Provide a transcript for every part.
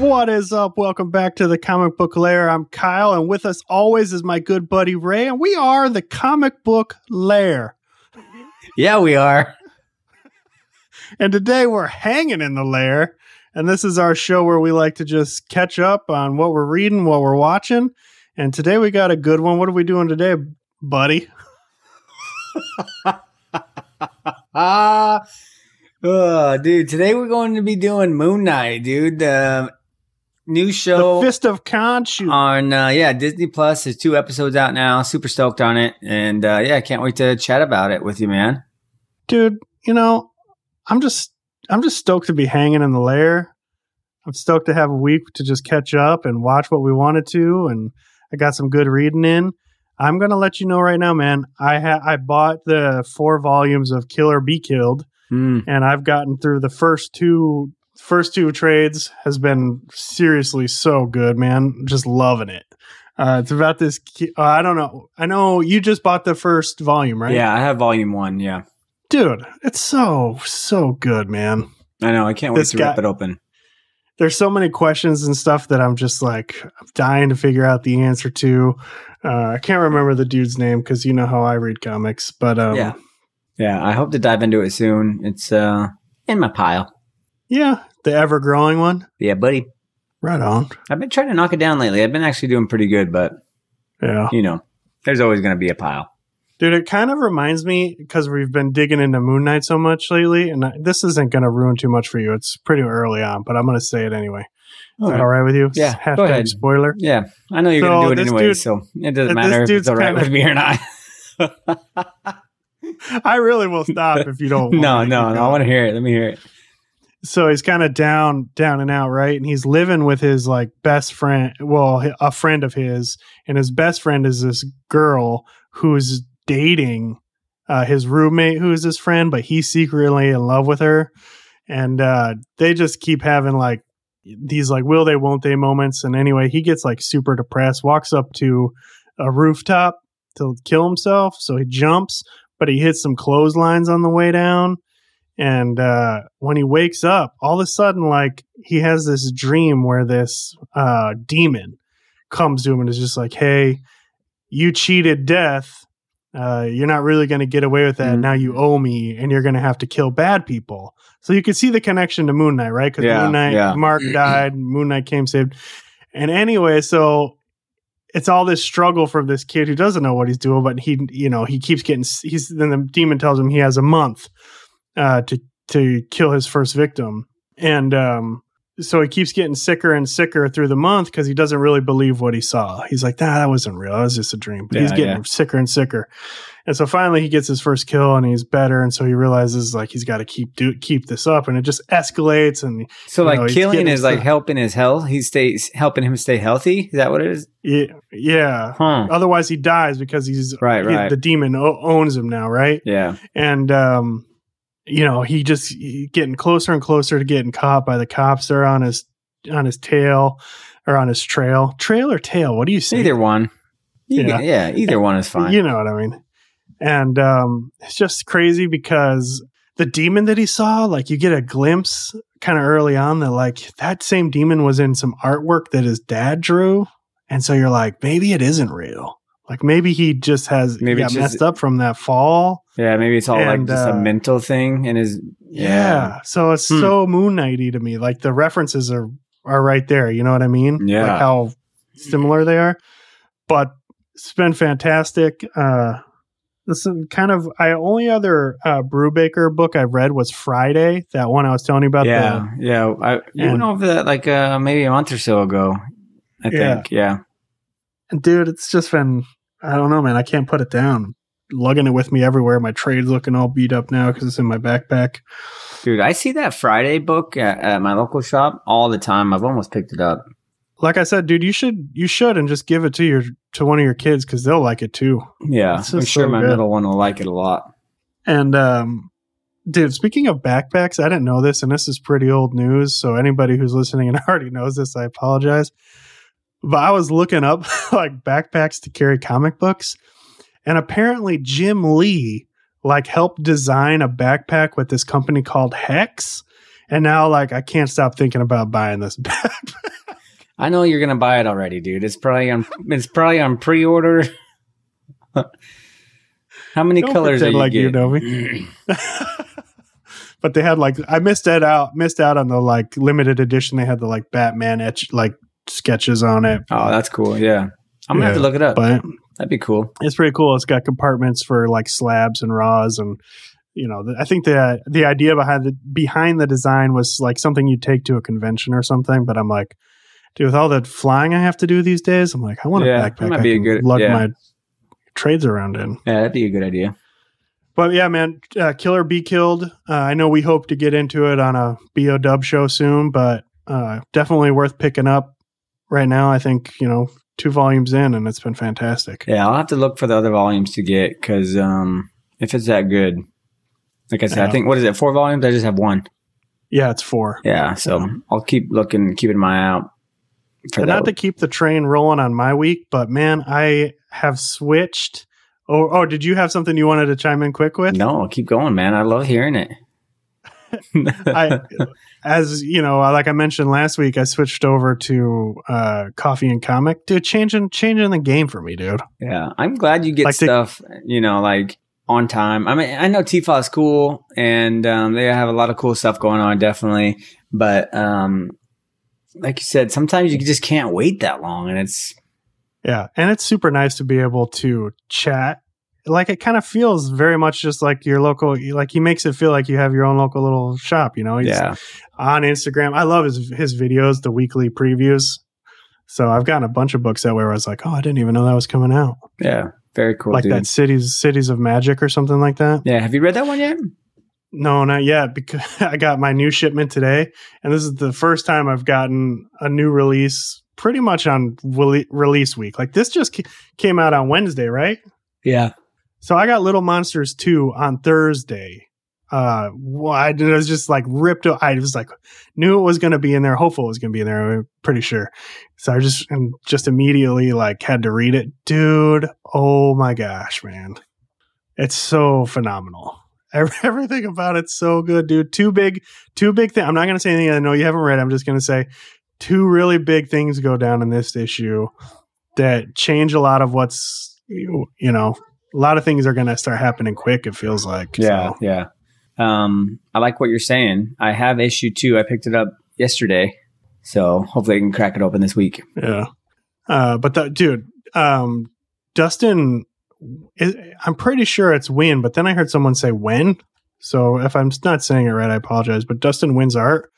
What is up? Welcome back to the Comic Book Lair. I'm Kyle, and with us always is my good buddy Ray, and we are the Comic Book Lair. Yeah, we are. And today we're hanging in the lair, and this is our show where we like to just catch up on what we're reading, what we're watching, and today we got a good one. What are we doing today, buddy? Dude, today we're going to be doing Moon Knight, dude. New show, The Fist of Khonshu, on Disney Plus. There's 2 episodes out now. Super stoked on it, and I can't wait to chat about it with you, man. Dude, you know, I'm just stoked to be hanging in the lair. I'm stoked to have a week to just catch up and watch what we wanted to, and I got some good reading in. I'm gonna let you know right now, man. I bought the 4 volumes of Kill or Be Killed, and I've gotten through the first two trades. Has been seriously so good, man. Just loving it. It's about this. I don't know. I know you just bought the first volume, right? Yeah, I have volume 1. Yeah, dude, it's so good, man. I know. I can't wait to rip it open. There's so many questions and stuff that I'm just like, I'm dying to figure out the answer to. I can't remember the dude's name because you know how I read comics, but yeah. I hope to dive into it soon. It's in my pile. Yeah, the ever-growing one. Yeah, buddy. Right on. I've been trying to knock it down lately. I've been actually doing pretty good, but yeah, you know, there's always going to be a pile. Dude, it kind of reminds me, because we've been digging into Moon Knight so much lately, and this isn't going to ruin too much for you. It's pretty early on, but I'm going to say it anyway. Is that all right with you? Yeah, go ahead. Spoiler. Yeah, I know you're going to do it anyway, so it doesn't matter if it's all right with me or not. I really will stop if you don't. No, I want to hear it. Let me hear it. So he's kind of down and out, right? And he's living with his like best friend, well, a friend of his, and his best friend is this girl who's dating his roommate who is his friend, but he's secretly in love with her, and they just keep having like these like will they won't they moments. And anyway, he gets like super depressed, walks up to a rooftop to kill himself, so he jumps, but he hits some clotheslines on the way down. And when he wakes up, all of a sudden, like, he has this dream where this demon comes to him and is just like, hey, you cheated death. You're not really going to get away with that. Mm-hmm. Now you owe me, and you're going to have to kill bad people. So you can see the connection to Moon Knight, right? Because Moon Knight, Mark died, Moon Knight came, saved. And anyway, so it's all this struggle from this kid who doesn't know what he's doing, but he keeps getting. Then the demon tells him he has a month to kill his first victim, and so he keeps getting sicker and sicker through the month because he doesn't really believe what he saw. He's like, nah, that wasn't real. That was just a dream. But he's getting sicker and sicker. And so finally he gets his first kill and he's better. And so he realizes like he's got to keep this up, and it just escalates. And so like killing is like helping his health. Helping him stay healthy. Is that what it is? Yeah. Huh. Otherwise he dies because he's the demon owns him now. Right. Yeah. And, you know, he just getting closer and closer to getting caught by the cops. They're on his tail, or on his trail. Trail or tail? What do you say? Either one. Either one is fine. You know what I mean? And it's just crazy because the demon that he saw, like, you get a glimpse kind of early on that, like, that same demon was in some artwork that his dad drew. And so you're like, maybe it isn't real. Like, maybe he just got messed up from that fall. Yeah, maybe it's all like just a mental thing. And his so it's so Moon Knight-y to me. Like, the references are right there. You know what I mean? Yeah. Like, how similar they are. But it's been fantastic. This is kind of... only other Brubaker book I've read was Friday. That one I was telling you about. Yeah, yeah. You went over that like maybe a month or so ago, I think. Yeah. Dude, it's just been... I don't know, man. I can't put it down. Lugging it with me everywhere. My trade's looking all beat up now because it's in my backpack. Dude, I see that Friday book at my local shop all the time. I've almost picked it up. Like I said, dude, you should and just give it to one of your kids because they'll like it too. Yeah, I'm sure so my middle one will like it a lot. And dude, speaking of backpacks, I didn't know this, and this is pretty old news. So anybody who's listening and already knows this, I apologize. But I was looking up like backpacks to carry comic books, and apparently Jim Lee like helped design a backpack with this company called Hex, and now like I can't stop thinking about buying this backpack. I know you're gonna buy it already, dude. It's probably on pre-order. How many colors are you like, you know me. But they had like I missed out on the like limited edition. They had the like Batman etch like sketches on it. Oh, that's cool. Yeah, I'm gonna have to look it up. But that'd be cool. It's pretty cool. It's got compartments for like slabs and raws and. You know, I think the idea behind the design was like something you'd take to a convention or something. But I'm like, dude, with all that flying I have to do these days, I'm like, I want a backpack I can lug my trades around in. Yeah, that'd be a good idea. But yeah, man, Kill or Be Killed. I know we hope to get into it on a BOW show soon, but definitely worth picking up right now. I think, you know, 2 volumes in and it's been fantastic. Yeah, I'll have to look for the other volumes to get because if it's that good. Like I said, I think, what is it, 4 volumes? I just have 1. Yeah, it's 4. Yeah, so I'll keep looking, keeping my eye out for that. Not to keep the train rolling on my week, but man, I have switched. Oh, did you have something you wanted to chime in quick with? No, keep going, man. I love hearing it. As you know, like I mentioned last week, I switched over to Coffee and Comic. Dude, changing the game for me, dude. Yeah, I'm glad you get like stuff, you know, like... on time. I mean, I know T-File is cool and they have a lot of cool stuff going on, definitely. But like you said, sometimes you just can't wait that long. And it's super nice to be able to chat. Like it kind of feels very much just like your local, like he makes it feel like you have your own local little shop, you know? He's on Instagram. I love his videos, the weekly previews. So I've gotten a bunch of books that way where I was like, oh, I didn't even know that was coming out. Yeah. Very cool. Like dude. That Cities of Magic or something like that. Yeah. Have you read that one yet? No, not yet. Because I got my new shipment today. And this is the first time I've gotten a new release pretty much on release week. Like this just came out on Wednesday, right? Yeah. So I got Little Monsters 2 on Thursday. I was just like ripped up. I was like, knew it was going to be in there. Hopeful it was going to be in there. I'm pretty sure. So I just immediately like had to read it, dude. Oh my gosh, man. It's so phenomenal. Everything about it's so good, dude. Two big things. I'm not going to say anything I know you haven't read. I'm just going to say 2 really big things go down in this issue that change a lot of what's, you know, a lot of things are going to start happening quick. It feels like. Yeah. So. Yeah. I like what you're saying. I have issue 2. I picked it up yesterday, so hopefully I can crack it open this week. Yeah. But Dustin, I'm pretty sure it's Wynn, but then I heard someone say Wynn. So if I'm not saying it right, I apologize, but Dustin Wynn's art.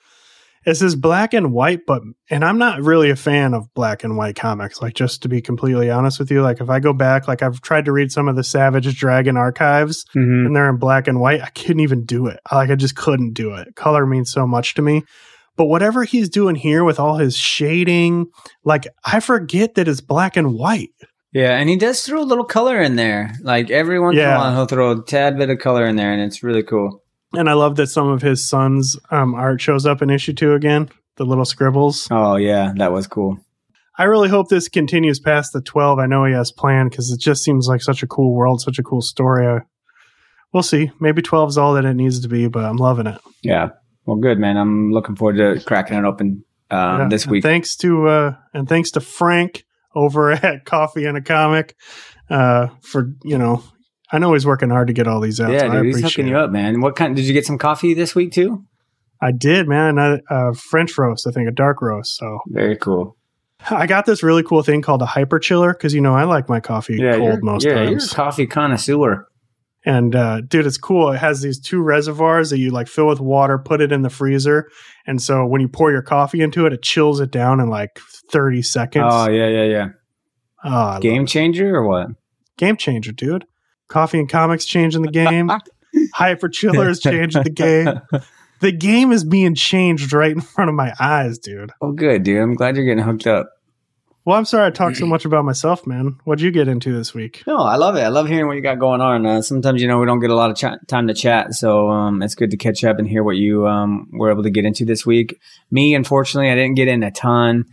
It says black and white, and I'm not really a fan of black and white comics. Like, just to be completely honest with you, like if I go back, like I've tried to read some of the Savage Dragon archives, and they're in black and white. I couldn't even do it. Like I just couldn't do it. Color means so much to me. But whatever he's doing here with all his shading, like I forget that it's black and white. Yeah, and he does throw a little color in there. Like every once in a while, he'll throw a tad bit of color in there, and it's really cool. And I love that some of his son's art shows up in issue 2 again, the little scribbles. Oh, yeah, that was cool. I really hope this continues past the 12 I know he has planned because it just seems like such a cool world, such a cool story. We'll see. Maybe 12 is all that it needs to be, but I'm loving it. Yeah. Well, good, man. I'm looking forward to cracking it open this week. Thanks to Frank over at Coffee and a Comic for, you know... I know he's working hard to get all these out. Yeah, so dude, he's hooking you up, man. Did you get some coffee this week too? I did, man. French roast, I think, a dark roast. So very cool. I got this really cool thing called a hyper chiller because you know I like my coffee cold most times. Yeah, you're a coffee connoisseur. And dude, it's cool. It has these 2 reservoirs that you like fill with water, put it in the freezer, and so when you pour your coffee into it, it chills it down in like 30 seconds. Oh yeah. Oh, game changer or what? Game changer, dude. Coffee and Comics changing the game. Hyper Chillers changing the game. The game is being changed right in front of my eyes, dude. Oh, good, dude. I'm glad you're getting hooked up. Well, I'm sorry I talked so much about myself, man. What'd you get into this week? No, I love it. I love hearing what you got going on. Sometimes, you know, we don't get a lot of time to chat, so it's good to catch up and hear what you were able to get into this week. Me, unfortunately, I didn't get in a ton.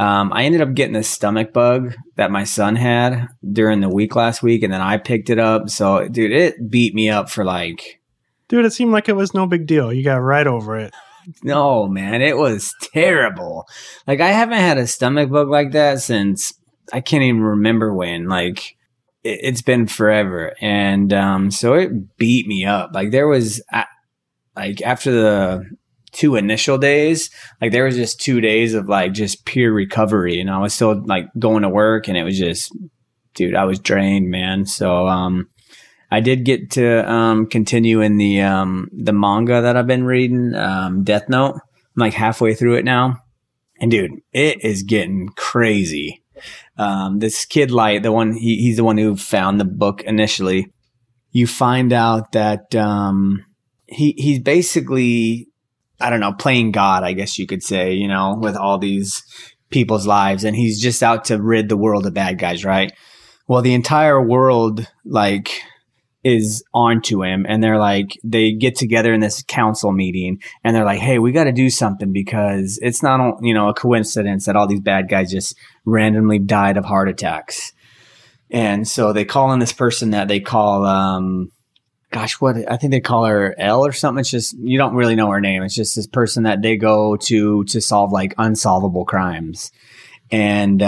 I ended up getting a stomach bug that my son had during the week last week, and then I picked it up. So, dude, it beat me up for like... Dude, it seemed like it was no big deal. You got right over it. No, man, it was terrible. Like, I haven't had a stomach bug like that since I can't even remember when. Like, it's been forever. And so it beat me up. Like, there was, like, after the two initial days, like, there was just 2 days of, like, just pure recovery. And I was still, like, going to work, and it was just, dude, I was drained, man. So, I did get to continue in the manga that I've been reading, Death Note. I'm like halfway through it now. And dude, it is getting crazy. This kid Light, the one he's the one who found the book initially. You find out that he's basically, I don't know, playing God, I guess you could say, you know, with all these people's lives, and he's just out to rid the world of bad guys, right? Well, the entire world, like, is onto him, and they're like, they get together in this council meeting, and they're like, hey, we got to do something, because it's not, you know, a coincidence that all these bad guys just randomly died of heart attacks. And so they call in this person that they call, I think they call her L or something. It's just, you don't really know her name. It's just this person that they go to solve, like, unsolvable crimes. And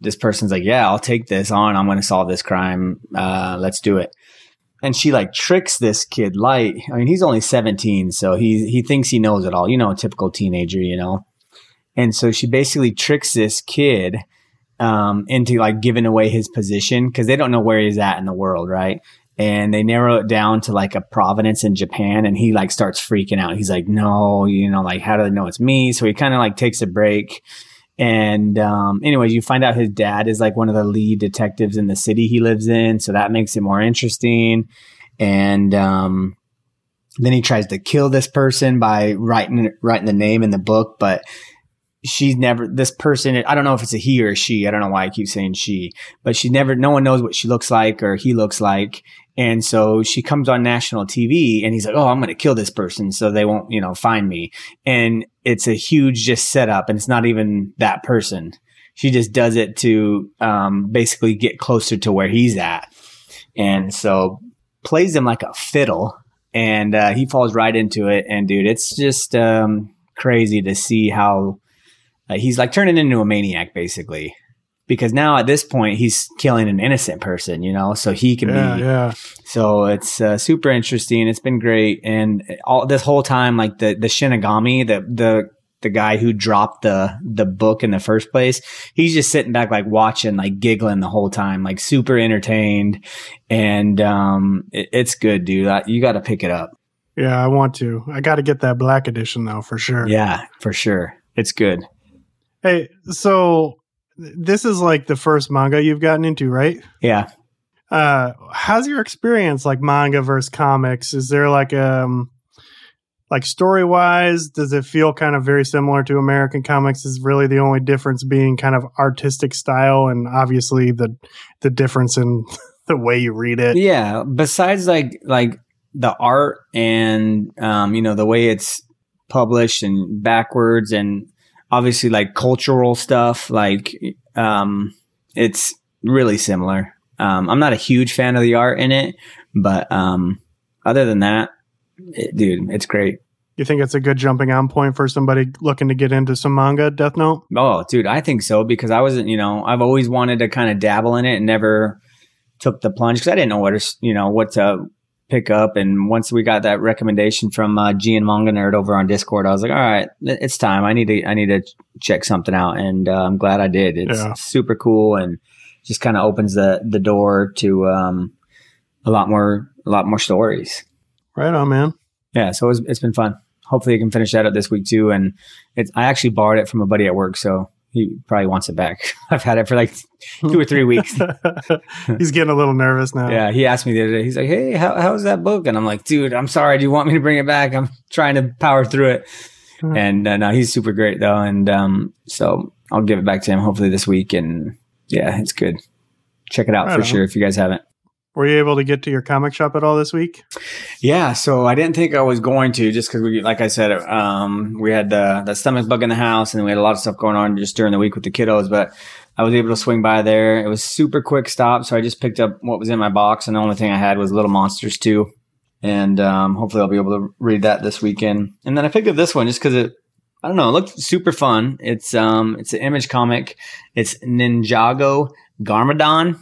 this person's like, yeah, I'll take this on. I'm going to solve this crime. Let's do it. And she, like, tricks this kid Light. I mean, he's only 17, so he thinks he knows it all. You know, a typical teenager, you know. And so she basically tricks this kid into, like, giving away his position, because they don't know where he's at in the world, right? And they narrow it down to, like, a province in Japan, and he, like, starts freaking out. He's like, no, you know, like, how do they know it's me? So he kind of, like, takes a break. And anyways, you find out his dad is, like, one of the lead detectives in the city he lives in. So that makes it more interesting. And then he tries to kill this person by writing the name in the book. But this person, I don't know if it's a he or a she. I don't know why I keep saying she. But no one knows what she looks like or he looks like. And so she comes on national TV, and he's like, oh, I'm going to kill this person so they won't, you know, find me. And it's a huge just setup, and it's not even that person. She just does it to basically get closer to where he's at. And so plays him like a fiddle, and he falls right into it. And, dude, it's just crazy to see how he's, like, turning into a maniac, basically. Because now at this point, he's killing an innocent person, you know, so he can be. Yeah. So it's super interesting. It's been great. And all this whole time, like, the Shinigami, the guy who dropped the book in the first place, he's just sitting back, like, watching, like, giggling the whole time, like, super entertained. And it's good, dude. You got to pick it up. Yeah, I want to. I got to get that black edition, though, for sure. Yeah, for sure. It's good. Hey, so this is, like, the first manga you've gotten into, right? Yeah. How's your experience, like, manga versus comics? Is there, like, story wise, does it feel kind of very similar to American comics? Is really the only difference being kind of artistic style and obviously the difference in the way you read it? Yeah. Besides, like the art and you know, the way it's published and backwards, and obviously, like, cultural stuff, like, it's really similar. I'm not a huge fan of the art in it, but other than that, dude, it's great. You think it's a good jumping on point for somebody looking to get into some manga, Death Note? Oh, dude, I think so, because I wasn't, you know, I've always wanted to kind of dabble in it and never took the plunge, because I didn't know what to pick up. And once we got that recommendation from G and Manga Nerd over on Discord, I was like, all right, it's time. I need to check something out. And I'm glad I did. It's super cool, and just kind of opens the door to a lot more stories. Right on, man. Yeah. So it's been fun. Hopefully I can finish that up this week too. And I actually borrowed it from a buddy at work, so he probably wants it back. I've had it for, like, 2 or 3 weeks. He's getting a little nervous now. Yeah, he asked me the other day. He's like, hey, how's that book? And I'm like, dude, I'm sorry. Do you want me to bring it back? I'm trying to power through it. And no, he's super great, though. And so I'll give it back to him hopefully this week. And, yeah, it's good. Check it out sure if you guys haven't. Were you able to get to your comic shop at all this week? Yeah, so I didn't think I was going to, just because, like I said, we had the stomach bug in the house, and we had a lot of stuff going on just during the week with the kiddos, but I was able to swing by there. It was super quick stop, so I just picked up what was in my box, and the only thing I had was Little Monsters 2. And hopefully I'll be able to read that this weekend. And then I picked up this one just because it looked super fun. It's an Image comic. It's Ninjago Garmadon.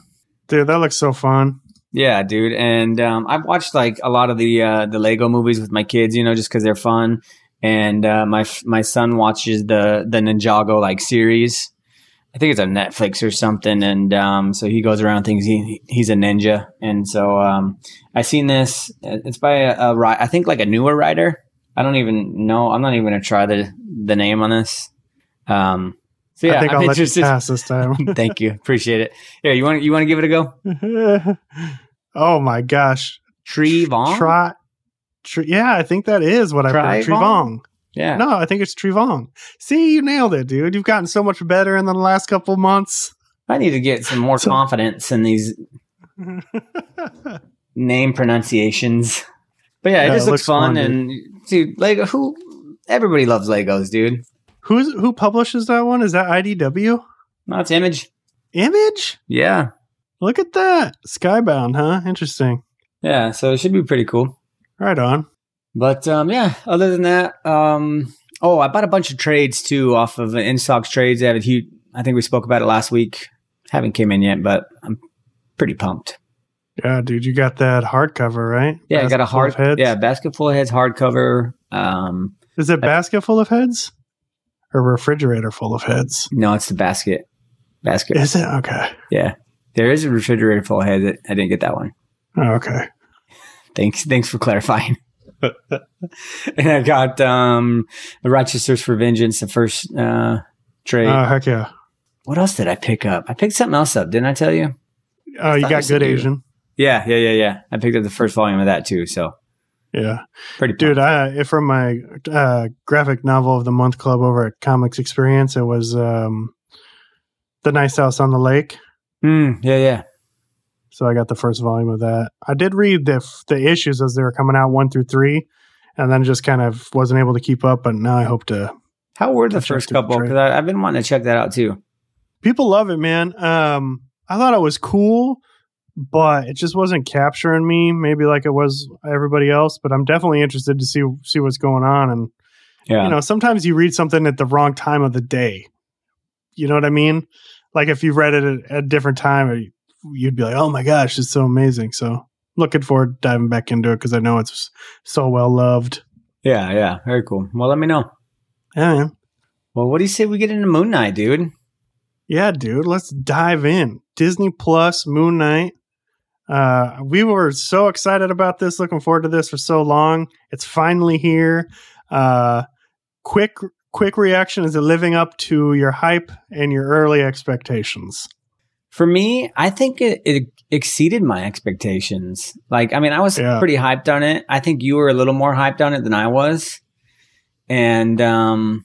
Dude, that looks so fun. Yeah, dude. And I've watched like a lot of the Lego movies with my kids, you know, just because they're fun. And my son watches the Ninjago like series. I think it's on Netflix or something. And so he goes around and thinks he's a ninja. And so I seen this. It's by I think like a newer writer. I don't even know. I'm not even going to try the name on this. So yeah, I think I'll let you pass this time. Thank you. Appreciate it. Here, you want to give it a go? Oh my gosh. Trivong? Yeah, I think that is what I put. Trivong. Yeah. No, I think it's Trivong. See, you nailed it, dude. You've gotten so much better in the last couple months. I need to get some more confidence in these name pronunciations. But yeah, it just looks fun. And dude, Lego, everybody loves Legos, dude. Who publishes that one? Is that IDW? No, it's Image. Image? Yeah. Look at that. Skybound, huh? Interesting. Yeah, so it should be pretty cool. Right on. But yeah, other than that, I bought a bunch of trades too off of InStox Trades. They have a huge, I think we spoke about it last week. Haven't came in yet, but I'm pretty pumped. Yeah, dude, you got that hardcover, right? Yeah, I got a hardcover. Yeah, Basket Full of Heads hardcover. Is it Basket Full of Heads? Or Refrigerator Full of Heads? No, it's the basket. Basket. Is it? Okay. Yeah. There is a Refrigerator Full of Heads. I didn't get that one. Oh, okay. Thanks for clarifying. And I got The Righteous Search for Vengeance, the first trade. Oh, heck yeah. What else did I pick up? I picked something else up, didn't I tell you? Oh, you got Good Asian. Yeah. I picked up the first volume of that too, so. Yeah. Pretty pumped. Dude, from my graphic novel of the month club over at Comics Experience, it was The Nice House on the Lake. Yeah. So I got the first volume of that. I did read the issues as they were coming out, 1 through 3, and then just kind of wasn't able to keep up, but now I hope to. How were the first couple? Because I've been wanting to check that out too. People love it, man. I thought it was cool, but it just wasn't capturing me maybe like it was everybody else, but I'm definitely interested to see what's going on. And, You know, sometimes you read something at the wrong time of the day. You know what I mean? Like if you read it at a different time, you'd be like, oh my gosh, it's so amazing. So looking forward to diving back into it because I know it's so well loved. Yeah. Very cool. Well, let me know. Yeah. Well, what do you say we get into Moon Knight, dude? Yeah, dude. Let's dive in. Disney Plus, Moon Knight. We were so excited about this, looking forward to this for so long. It's finally here. Quick reaction. Is it living up to your hype and your early expectations? For me, I think it exceeded my expectations. Like, I mean, I was pretty hyped on it. I think you were a little more hyped on it than I was. And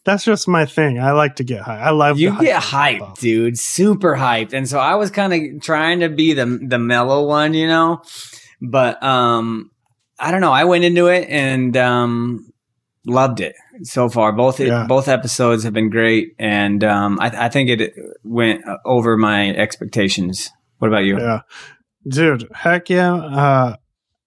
that's just my thing. I like to get hyped. I love you get hyped, dude. Super hyped. And so I was kind of trying to be the mellow one, you know. But I don't know. I went into it and loved it so far. Both episodes have been great, and I think it went over my expectations. What about you? Yeah, dude. Heck yeah.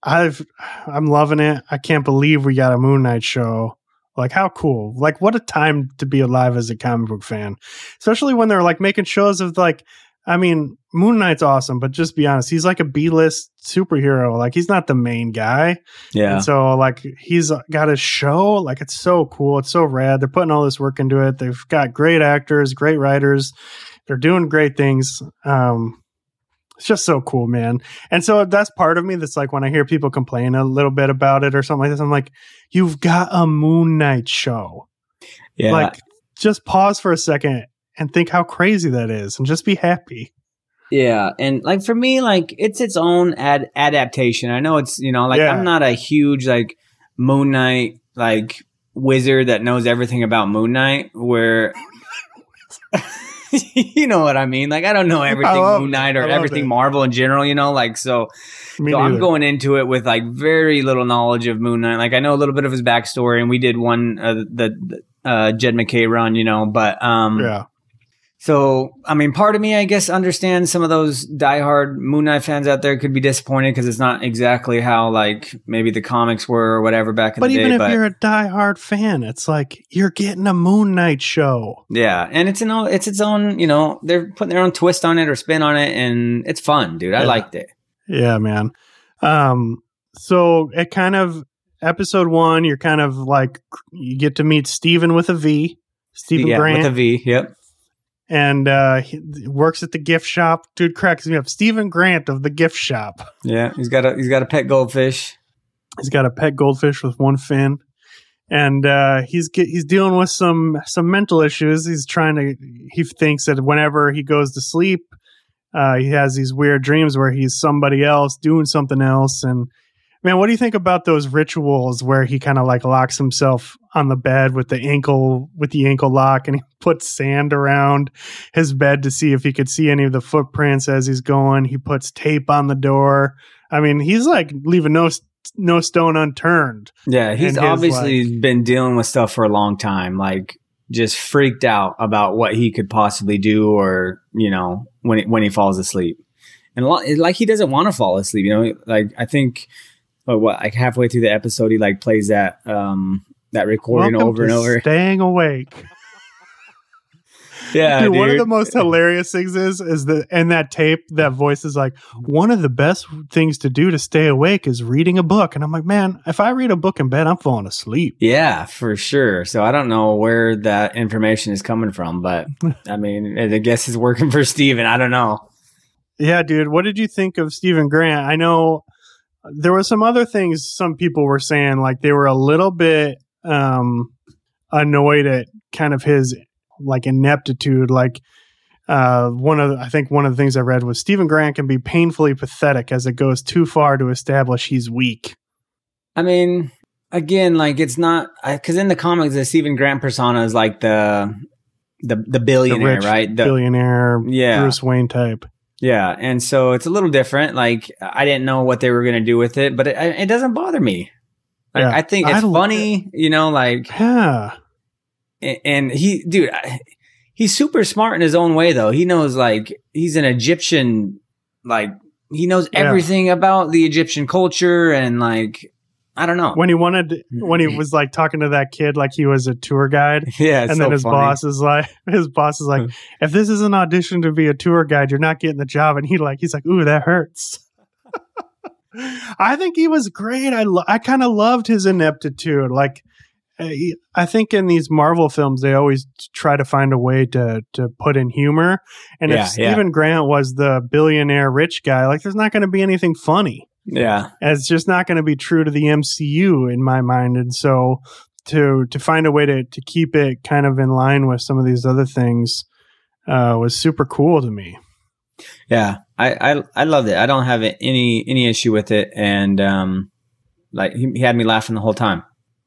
I'm loving it. I can't believe we got a Moon Knight show. Like, how cool. Like, what a time to be alive as a comic book fan. Especially when they're, like, making shows of, like... I mean, Moon Knight's awesome, but just be honest. He's, like, a B-list superhero. Like, he's not the main guy. Yeah. And so, like, he's got a show. Like, it's so cool. It's so rad. They're putting all this work into it. They've got great actors, great writers. They're doing great things. It's just so cool, man. And so that's part of me that's like when I hear people complain a little bit about it or something like this, I'm like, you've got a Moon Knight show. Yeah. Like, just pause for a second and think how crazy that is and just be happy. Yeah. And like for me, like it's its own adaptation. I know it's, you know, like I'm not a huge like Moon Knight, like wizard that knows everything about Moon Knight where... You know what I mean? Like, I don't know everything Moon Knight or everything Marvel in general, you know? Like, so I'm going into it with, like, very little knowledge of Moon Knight. Like, I know a little bit of his backstory, and we did one, the Jed McKay run, you know? But, So, I mean, part of me, I guess, understands some of those diehard Moon Knight fans out there could be disappointed because it's not exactly how, like, maybe the comics were or whatever back in the day. But even if you're a diehard fan, it's like, you're getting a Moon Knight show. Yeah, and it's its own, you know, they're putting their own twist on it or spin on it, and it's fun, dude. I liked it. Yeah, man. So, it kind of, episode one, you're kind of like, you get to meet Steven with a V. Steven Grant. With a V, yep. And he works at the gift shop. Dude cracks me up. Steven Grant of the gift shop. Yeah, he's got a pet goldfish. He's got a pet goldfish with one fin, and he's dealing with some mental issues. He thinks that whenever he goes to sleep, he has these weird dreams where he's somebody else doing something else. And man, what do you think about those rituals where he kind of like locks himself on the bed with the ankle lock and he puts sand around his bed to see if he could see any of the footprints as he's going? He puts tape on the door. I mean, he's like leaving no stone unturned. Yeah, he's obviously like, been dealing with stuff for a long time, like just freaked out about what he could possibly do or, you know, when he falls asleep. And a lot, like he doesn't want to fall asleep, you know, like I think... But what, like halfway through the episode, he like plays that that recording over and over. Staying awake. Yeah, dude, one of the most hilarious things is that tape, that voice is like, one of the best things to do to stay awake is reading a book. And I'm like, man, if I read a book in bed, I'm falling asleep. Yeah, for sure. So I don't know where that information is coming from, but I mean, I guess it's working for Steven. I don't know. Yeah, dude. What did you think of Steven Grant? I know. There were some other things some people were saying, like they were a little bit annoyed at kind of his like ineptitude. Like one of the things I read was Steven Grant can be painfully pathetic as it goes too far to establish he's weak. I mean, again, like it's not because in the comics, the Steven Grant persona is like the billionaire, right? The billionaire, yeah. Bruce Wayne type. Yeah, and so it's a little different. Like, I didn't know what they were going to do with it, but it doesn't bother me. Like, yeah. I think it's funny, you know, like... Yeah. And he's super smart in his own way, though. He knows, like, he's an Egyptian, like, he knows everything about the Egyptian culture and, like... I don't know. When he was like talking to that kid, like he was a tour guide. Yeah. And then his boss is like, if this is an audition to be a tour guide, you're not getting the job. And he's like, ooh, that hurts. I think he was great. I kind of loved his ineptitude. Like I think in these Marvel films, they always try to find a way to put in humor. And if Steven Grant was the billionaire rich guy, like there's not going to be anything funny. Yeah, it's just not going to be true to the MCU in my mind, and so to find a way to keep it kind of in line with some of these other things was super cool to me. Yeah, I loved it. I don't have any issue with it, and like he had me laughing the whole time.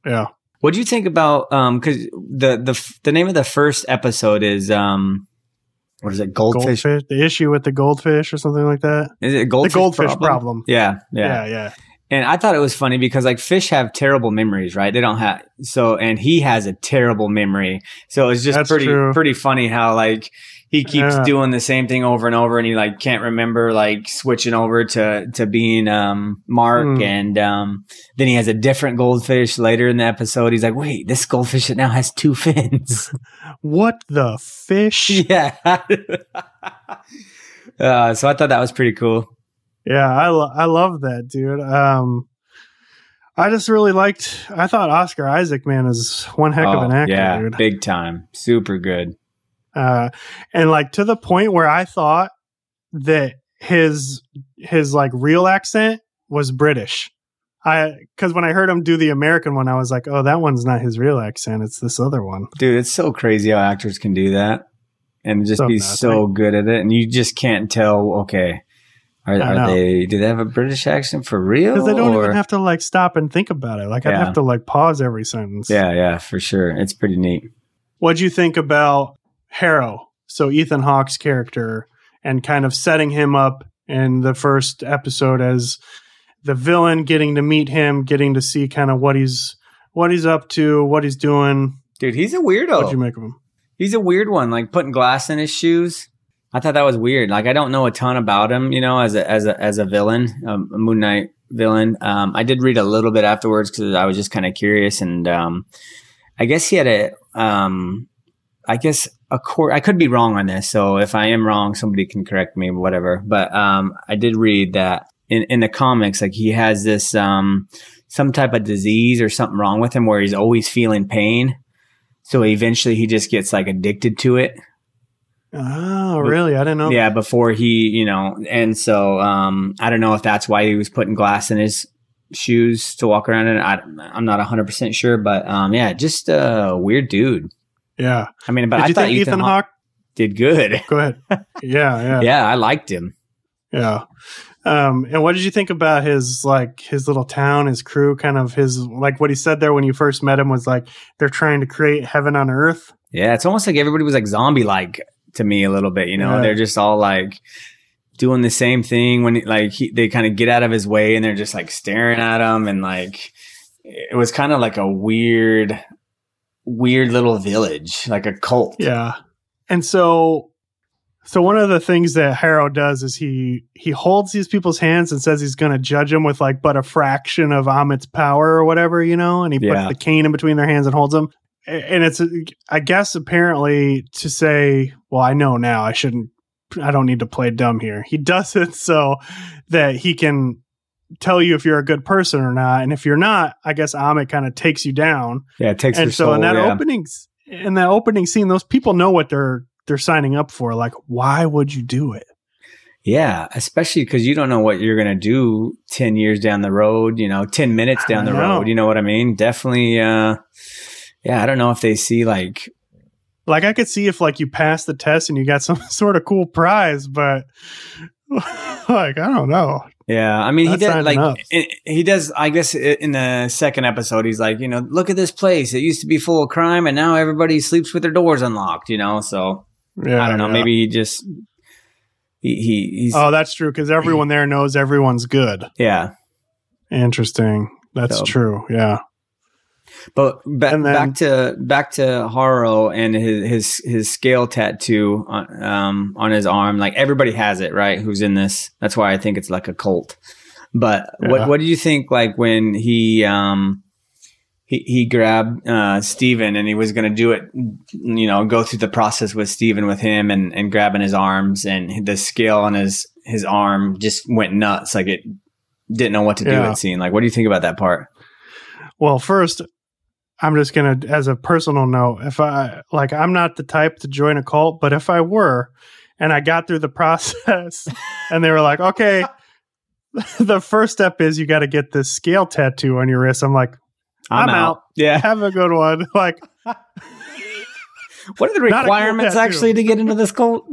Yeah, what do you think about because the name of the first episode is what is it? Goldfish? The issue with the goldfish or something like that? Is it goldfish? The goldfish problem. Yeah. And I thought it was funny because like fish have terrible memories, right? They don't have and he has a terrible memory. So it's just pretty funny how like he keeps doing the same thing over and over and he like can't remember like switching over to being Mark and then he has a different goldfish later in the episode. He's like, wait, this goldfish now has two fins. What the fish? Yeah. So I thought that was pretty cool. Yeah, I love that, dude. I just really I thought Oscar Isaac, man, is one heck of an actor, dude. Big time. Super good. And like to the point where I thought that his like real accent was British. Because when I heard him do the American one, I was like, oh, that one's not his real accent. It's this other one. Dude, it's so crazy how actors can do that and just so good at it. And you just can't tell, okay, do they have a British accent for real? Because I don't even have to like stop and think about it. Like I'd have to like pause every sentence. Yeah, for sure. It's pretty neat. What'd you think about Harrow, so Ethan Hawke's character, and kind of setting him up in the first episode as the villain, getting to meet him, getting to see kind of what he's up to, what he's doing? Dude, he's a weirdo. What'd you make of him? He's a weird one, like putting glass in his shoes. I thought that was weird. Like, I don't know a ton about him, you know, as a villain, a Moon Knight villain. I did read a little bit afterwards because I was just kind of curious, and I guess he had a core. I could be wrong on this, so if I am wrong, somebody can correct me, whatever. But I did read that in the comics, like he has this some type of disease or something wrong with him where he's always feeling pain. So eventually, he just gets like addicted to it. Oh, really? I didn't know. Yeah, before he, you know, and so I don't know if that's why he was putting glass in his shoes to walk around in. I'm not 100% sure, but yeah, just a weird dude. Yeah, I mean, but I thought Ethan Hawke did good. Go ahead. Yeah, yeah, yeah. I liked him. Yeah. And what did you think about his little town, his crew, kind of his, like what he said there when you first met him was like, they're trying to create heaven on earth. Yeah. It's almost like everybody was like zombie-like to me a little bit, you know, They're just all like doing the same thing when like they kind of get out of his way and they're just like staring at him. And like, it was kind of like a weird little village, like a cult. Yeah. And so one of the things that Harrow does is he holds these people's hands and says he's going to judge them with like but a fraction of Ammit's power or whatever, you know, and he puts the cane in between their hands and holds them. And it's, I guess, apparently to say, well, I know now I don't need to play dumb here. He does it so that he can tell you if you're a good person or not. And if you're not, I guess Ammit kind of takes you down. Yeah, it takes your soul. And so in that opening scene, those people know what they're signing up for. Like, why would you do it? Yeah, especially because you don't know what you're going to do 10 years down the road, you know, 10 minutes down the road. You know what I mean? Definitely. Yeah, I don't know if they see like I could see if like you passed the test and you got some sort of cool prize, but like, I don't know. Yeah, I mean, he does, I guess in the second episode, he's like, you know, look at this place. It used to be full of crime and now everybody sleeps with their doors unlocked, you know, so yeah, I don't know. Yeah. Maybe he just, he's. Oh, that's true. Because everyone there knows everyone's good. Yeah. Interesting. That's true. Yeah. But back to Harrow and his scale tattoo on his arm. Like everybody has it, right? Who's in this? That's why I think it's like a cult. But what do you think? Like when he grabbed Steven and he was going to do it, you know, go through the process with Steven with him and grabbing his arms, and the scale on his arm just went nuts. Like it didn't know what to do. It seemed like. What do you think about that part? Well, first, I'm just going to, as a personal note, I'm not the type to join a cult, but if I were, and I got through the process and they were like, okay, the first step is you got to get this scale tattoo on your wrist. I'm like, I'm out. Yeah. Have a good one. Like, what are the requirements actually to get into this cult?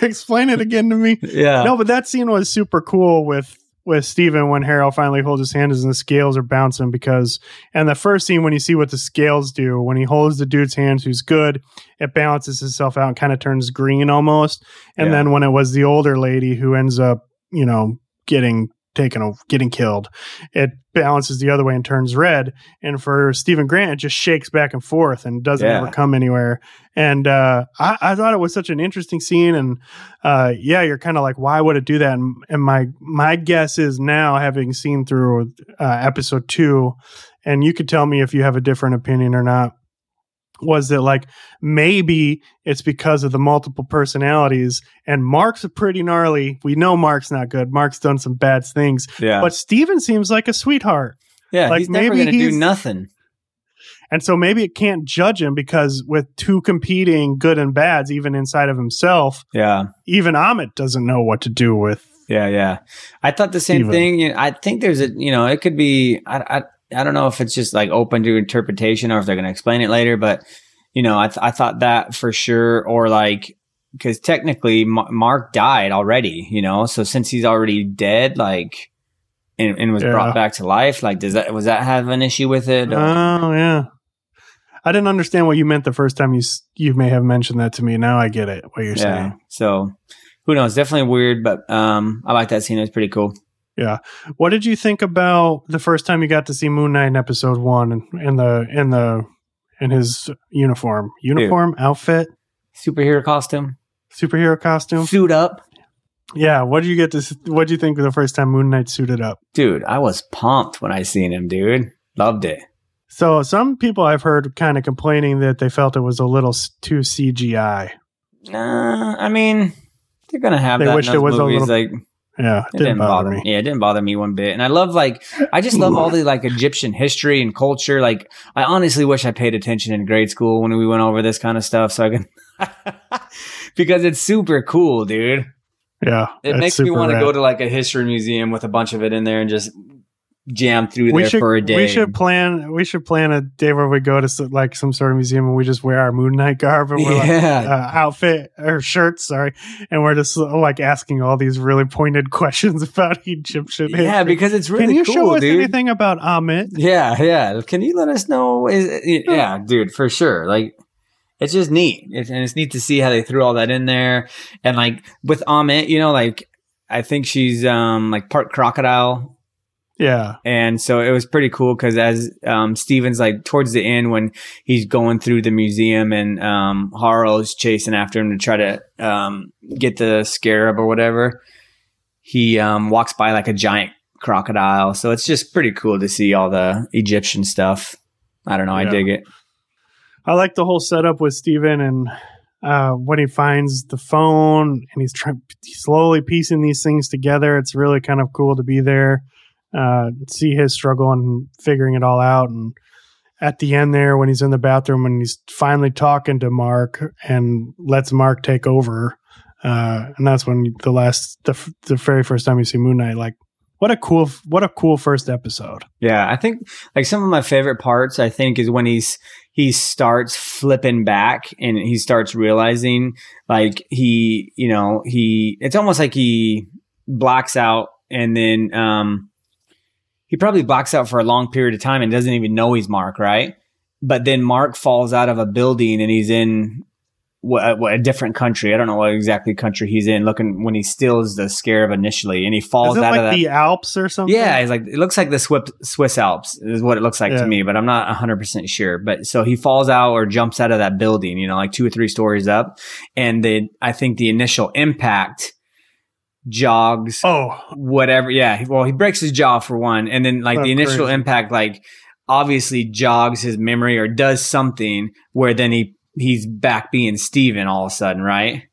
Explain it again to me. Yeah. No, but that scene was super cool with Steven when Harrow finally holds his hand and the scales are bouncing and the first scene when you see what the scales do, when he holds the dude's hands who's good, it balances itself out and kind of turns green almost. And then when it was the older lady who ends up, you know, getting killed, it balances the other way and turns red. And for Steven Grant, it just shakes back and forth and doesn't ever come anywhere. And I thought it was such an interesting scene. And you're kind of like, why would it do that? And my guess is now, having seen through episode 2, and you could tell me if you have a different opinion or not, was that like maybe it's because of the multiple personalities, and Mark's a pretty gnarly. We know Mark's not good. Mark's done some bad things. Yeah. But Steven seems like a sweetheart. Yeah, like he's never going to do nothing. And so maybe it can't judge him because with two competing good and bads, even inside of himself, even Ammit doesn't know what to do with. Yeah. I thought the same thing. I think there's it could be. I don't know if it's just like open to interpretation or if they're going to explain it later, but you know, I thought that for sure. Or like, cause technically Mark died already, you know? So since he's already dead, like, and was brought back to life, like, was that have an issue with it? Or? Oh yeah. I didn't understand what you meant the first time you may have mentioned that to me. Now I get it, what you're saying. So who knows? Definitely weird, but I like that scene. It was pretty cool. Yeah. What did you think about the first time you got to see Moon Knight in episode 1 and in the in his uniform. Dude. Outfit. Superhero costume. Suit up. Yeah, what did you think of the first time Moon Knight suited up? Dude, I was pumped when I seen him, dude. Loved it. So some people I've heard kind of complaining that they felt it was a little too CGI. I mean, they're going to have that in those movies. Yeah, it didn't bother me. Yeah, it didn't bother me one bit. And I love, I just love all the, Egyptian history and culture. I honestly wish I paid attention in grade school when we went over this kind of stuff. So I can... because it's super cool, dude. Yeah. It makes me want to go to, a history museum with a bunch of it in there and just jam through for a day. We should plan a day where we go to, some sort of museum and we just wear our Moon Knight garb and outfit or shirts, and we're just, asking all these really pointed questions about Egyptian history. Yeah, because it's really cool, dude. Can you show us anything about Ammit? Yeah, yeah. Can you let us know? Yeah, dude, for sure. It's just neat. It's neat to see how they threw all that in there. And with Ammit, I think she's part crocodile. Yeah. And so it was pretty cool because as Steven's towards the end when he's going through the museum and Harrow's chasing after him to try to get the scarab or whatever, he walks by a giant crocodile. So it's just pretty cool to see all the Egyptian stuff. I don't know. Yeah. I dig it. I like the whole setup with Steven and when he finds the phone and he's slowly piecing these things together. It's really kind of cool to be there, see his struggle and figuring it all out. And at the end there, when he's in the bathroom and he's finally talking to Mark and lets Mark take over. And that's when the very first time you see Moon Knight, what a cool first episode. Yeah, I think some of my favorite parts, I think, is when he starts flipping back and he starts realizing it's almost like he blocks out and then he probably blocks out for a long period of time and doesn't even know he's Mark, right? But then Mark falls out of a building and he's in a different country. I don't know what exactly country he's in. Looking when he steals the scarab initially, and he falls out of the Alps or something. Yeah, he's it looks like the Swiss Alps is what it looks like to me, but I'm not 100% sure. But so he falls out or jumps out of that building, 2 or 3 stories up, and then I think the initial impact jogs. Oh, whatever. Yeah, well, he breaks his jaw for one, and then the initial impact obviously jogs his memory or does something where then he's back being Steven all of a sudden, right?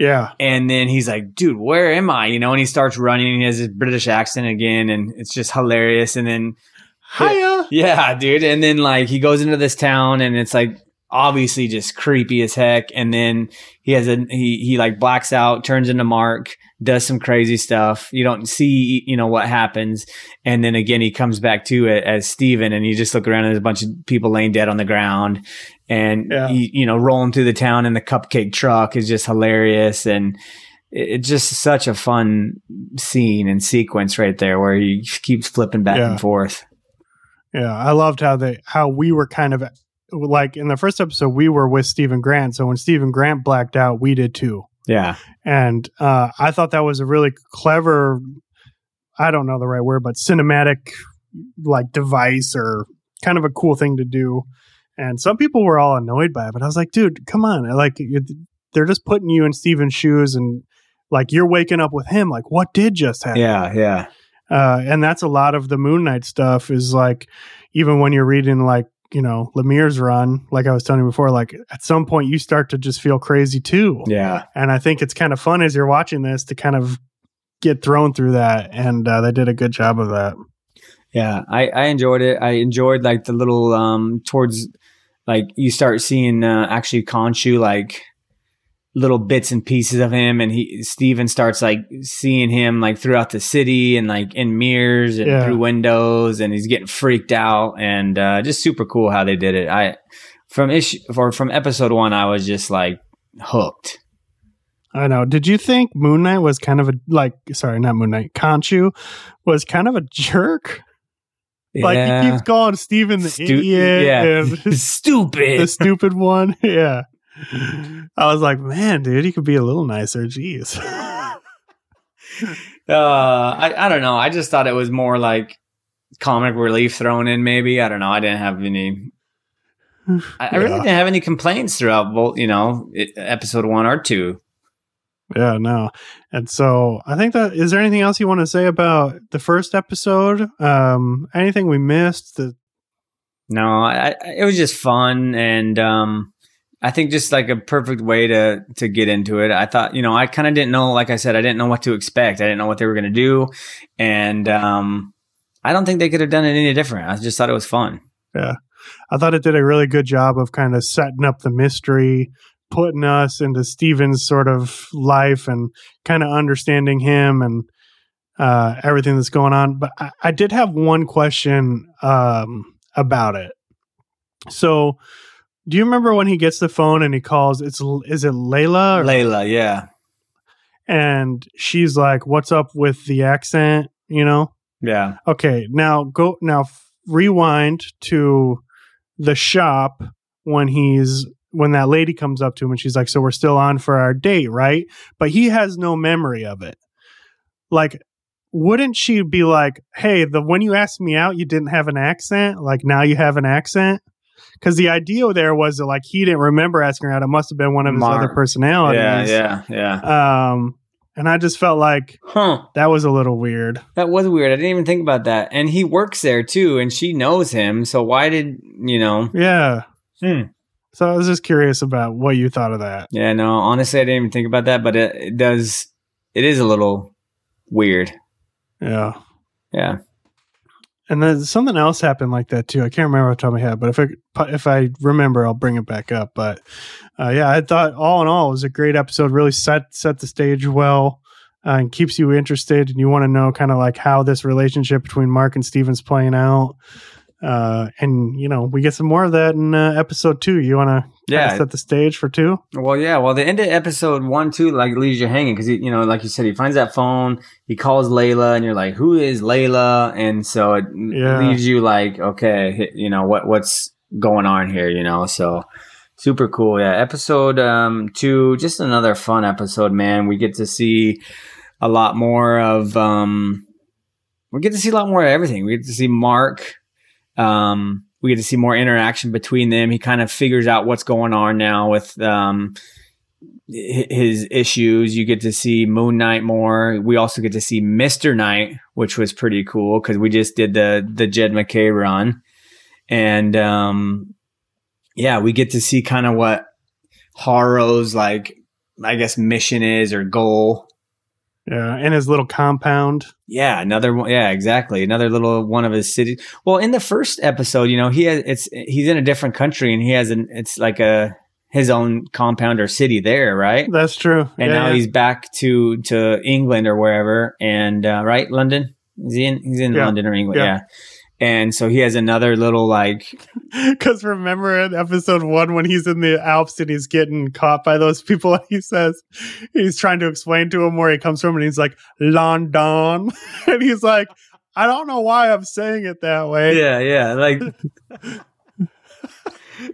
Yeah. And then he's like, dude, where am I? And he starts running and he has his British accent again and it's just hilarious. And then hiya. Yeah, dude. And then he goes into this town and it's obviously just creepy as heck. And then he has he blacks out, turns into Mark, does some crazy stuff. You don't see, what happens. And then again, he comes back to it as Steven and you just look around and there's a bunch of people laying dead on the ground. And, rolling through the town in the cupcake truck is just hilarious. And it's just such a fun scene and sequence right there where he keeps flipping back and forth. Yeah. I loved how we were kind of in the first episode, we were with Steven Grant. So when Steven Grant blacked out, we did too. Yeah. And I thought that was a really clever, I don't know the right word, but cinematic device or kind of a cool thing to do. And some people were all annoyed by it, but I was like, dude, come on. They're just putting you in Steven's shoes and you're waking up with him. What did just happen? Yeah, yeah. And that's a lot of the Moon Knight stuff is even when you're reading Lemire's run, I was telling you before, at some point you start to just feel crazy too. Yeah. And I think it's kind of fun as you're watching this to kind of get thrown through that. And they did a good job of that. Yeah, I enjoyed it. I enjoyed the little towards... you start seeing actually Khonshu little bits and pieces of him, and Steven starts seeing him throughout the city and in mirrors and through windows, and he's getting freaked out and just super cool how they did it. From episode 1, I was just hooked. I know. Did you think Moon Knight was kind of Khonshu was kind of a jerk? Yeah. He keeps calling Steven the idiot. Yeah. And stupid. The stupid one. Yeah. I was like, man, dude, he could be a little nicer. Jeez. I don't know. I just thought it was more comic relief thrown in, maybe. I don't know. I didn't have any I really didn't have any complaints throughout both, episode 1 or 2. Yeah, no. And so I think that, is there anything else you want to say about the first episode? Anything we missed? No, it was just fun. And I think just like a perfect way to get into it. I thought, I kind of didn't know, like I said, I didn't know what to expect. I didn't know what they were going to do. And I don't think they could have done it any different. I just thought it was fun. Yeah. I thought it did a really good job of kind of setting up the mystery, putting us into Steven's sort of life and kind of understanding him and everything that's going on. But I did have one question about it. So do you remember when he gets the phone and he calls, is it Layla? Layla, yeah. And she's like, what's up with the accent, Yeah. Okay, now rewind to the shop when that lady comes up to him and she's like, so we're still on for our date, right? But he has no memory of it. Like, wouldn't she be like, hey, when you asked me out, you didn't have an accent. Like, now you have an accent? Because the idea there was that, like, he didn't remember asking her out. It must have been one of his other personalities. Yeah. And I just felt like that was a little weird. That was weird. I didn't even think about that. And he works there, too, and she knows him. So why did, Yeah. So I was just curious about what you thought of that. Yeah, no, honestly, I didn't even think about that, but it is a little weird. Yeah. Yeah. And then something else happened like that, too. I can't remember off the top of my head, but if I remember, I'll bring it back up. But I thought all in all, it was a great episode. Really set the stage well and keeps you interested. And you want to know kind of like how this relationship between Mark and Steven's playing out. And we get some more of that in episode 2. You want to set the stage for 2? Well, yeah. Well, the end of episode 1, 2 like leaves you hanging because like you said, he finds that phone, he calls Layla, and you're like, "Who is Layla?" And so it leaves you like, "Okay, what's going on here?" So super cool. Yeah, episode 2, just another fun episode, man. We get to see a lot more of everything. We get to see Mark. We get to see more interaction between them. He kind of figures out what's going on now with his issues. You get to see Moon Knight more. We also get to see Mr. Knight, which was pretty cool because we just did the Jed McKay run. And we get to see kind of what Harrow's, like, I guess, mission is or goal. Yeah, and his little compound. Yeah, another one. Yeah, exactly. Another little one of his cities. Well, in the first episode, he's in a different country and he has his own compound or city there, right? That's true. And now he's back to England or wherever, and right, London. He's in London or England. Yeah. And so he has another little, like... Because remember in episode 1 when he's in the Alps and he's getting caught by those people, he says, he's trying to explain to him where he comes from, and he's like, London. And he's like, I don't know why I'm saying it that way. Yeah, like...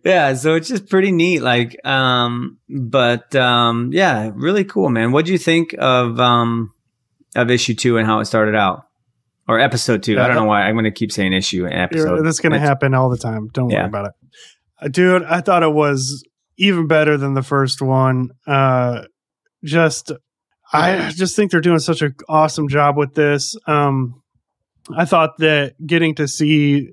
Yeah, so it's just pretty neat, like... yeah, really cool, man. What do you think of issue 2 and how it started out? Or episode 2. I don't know why I'm going to keep saying issue and episode. That's going to happen all the time. Don't worry about it. Dude, I thought it was even better than the first one. I just think they're doing such an awesome job with this. I thought that getting to see,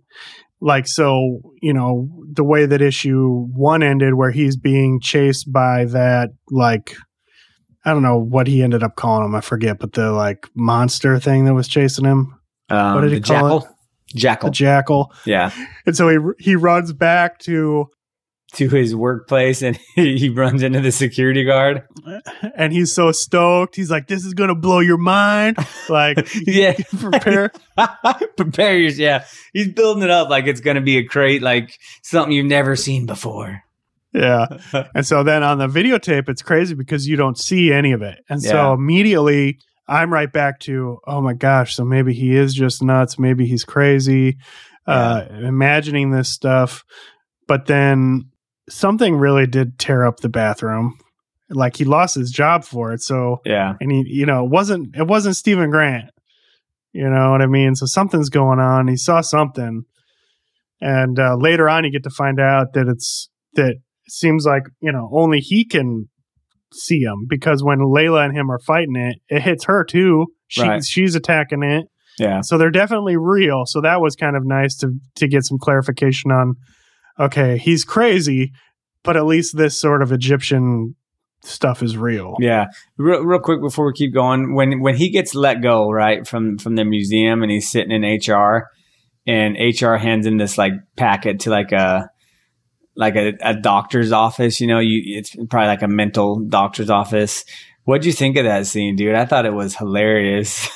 like, so, the way that issue 1 ended where he's being chased by that, like, I don't know what he ended up calling him. I forget, but the, like, monster thing that was chasing him. What did he call it? Jackal. The jackal. Yeah. And so he runs back to his workplace, and he runs into the security guard. And he's so stoked. He's like, this is going to blow your mind. Like, yeah. Prepare yourself. Yeah. He's building it up like it's going to be a crate, like something you've never seen before. Yeah. And so then on the videotape, it's crazy because you don't see any of it. And so immediately I'm right back to, oh my gosh, so maybe he is just nuts. Maybe he's crazy, imagining this stuff. But then something really did tear up the bathroom. Like, he lost his job for it. So, and he, it wasn't Steven Grant. You know what I mean? So something's going on. He saw something. And later on, you get to find out that it seems like, you know, only he can see him, because when Layla and him are fighting it, it hits her too. She's attacking it. Yeah. So they're definitely real. So that was kind of nice to get some clarification on, okay, he's crazy, but at least this sort of Egyptian stuff is real. Yeah. Real quick before we keep going, when he gets let go, right, from the museum, and he's sitting in HR, and HR hands him this like packet to like a doctor's office, you know, it's probably like a mental doctor's office. What'd you think of that scene, dude? I thought it was hilarious.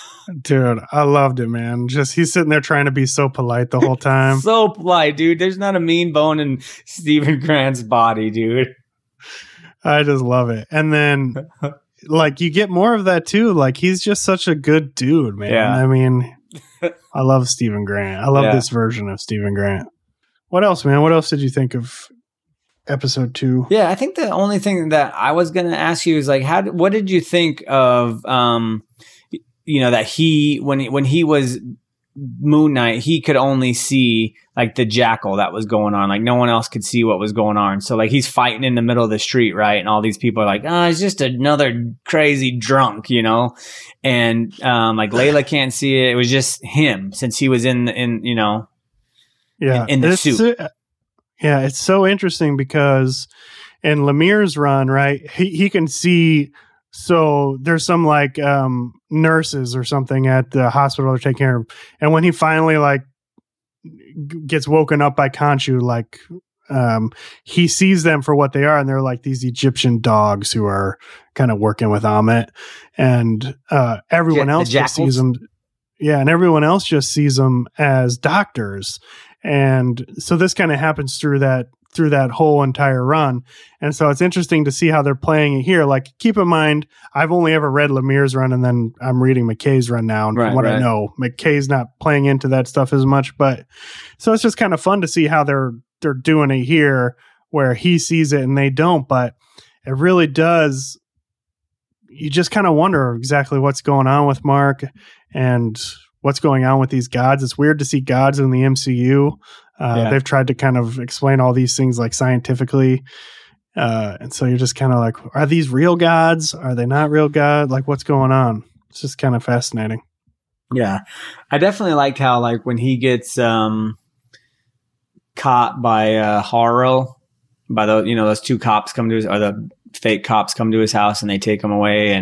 Dude, I loved it, man. Just he's sitting there trying to be so polite the whole time. So polite, dude. There's not a mean bone in Steven Grant's body, dude. I just love it. And then like you get more of that too. Like he's just such a good dude, man. Yeah. I mean, I love Steven Grant. I love this version of Steven Grant. What else, man? What else did you think of episode 2? Yeah, I think the only thing that I was going to ask you is like, what did you think of, you know, that when he was Moon Knight, he could only see like the jackal that was going on. Like no one else could see what was going on. So like he's fighting in the middle of the street, right? And all these people are like, oh, it's just another crazy drunk, you know? And like Layla can't see it. It was just him since he was in you know, in the suit. Yeah, it's so interesting because in Lemire's run, right, he can see. So there's some like nurses or something at the hospital they're taking care of. And when he finally like gets woken up by Khonshu, like he sees them for what they are. And they're like these Egyptian dogs who are kind of working with Ammit. And everyone else just sees them. Yeah. And everyone else just sees them as doctors. And so this kind of happens through that whole entire run. And so it's interesting to see how they're playing it here. Like, keep in mind, I've only ever read Lemire's run, and then I'm reading McKay's run now. And from what I know, McKay's not playing into that stuff as much. But so it's just kind of fun to see how they're doing it here, where he sees it and they don't. But it really does. You just kind of wonder exactly what's going on with Mark and what's going on with these gods. It's weird to see gods in the MCU. They've tried to kind of explain all these things like scientifically. And so you're just kind of like, are these real gods? Are they not real gods? Like what's going on? It's just kind of fascinating. Yeah. I definitely liked how, like when he gets caught by Harrow, by those two cops come to his, or the fake cops come to his house and they take him away.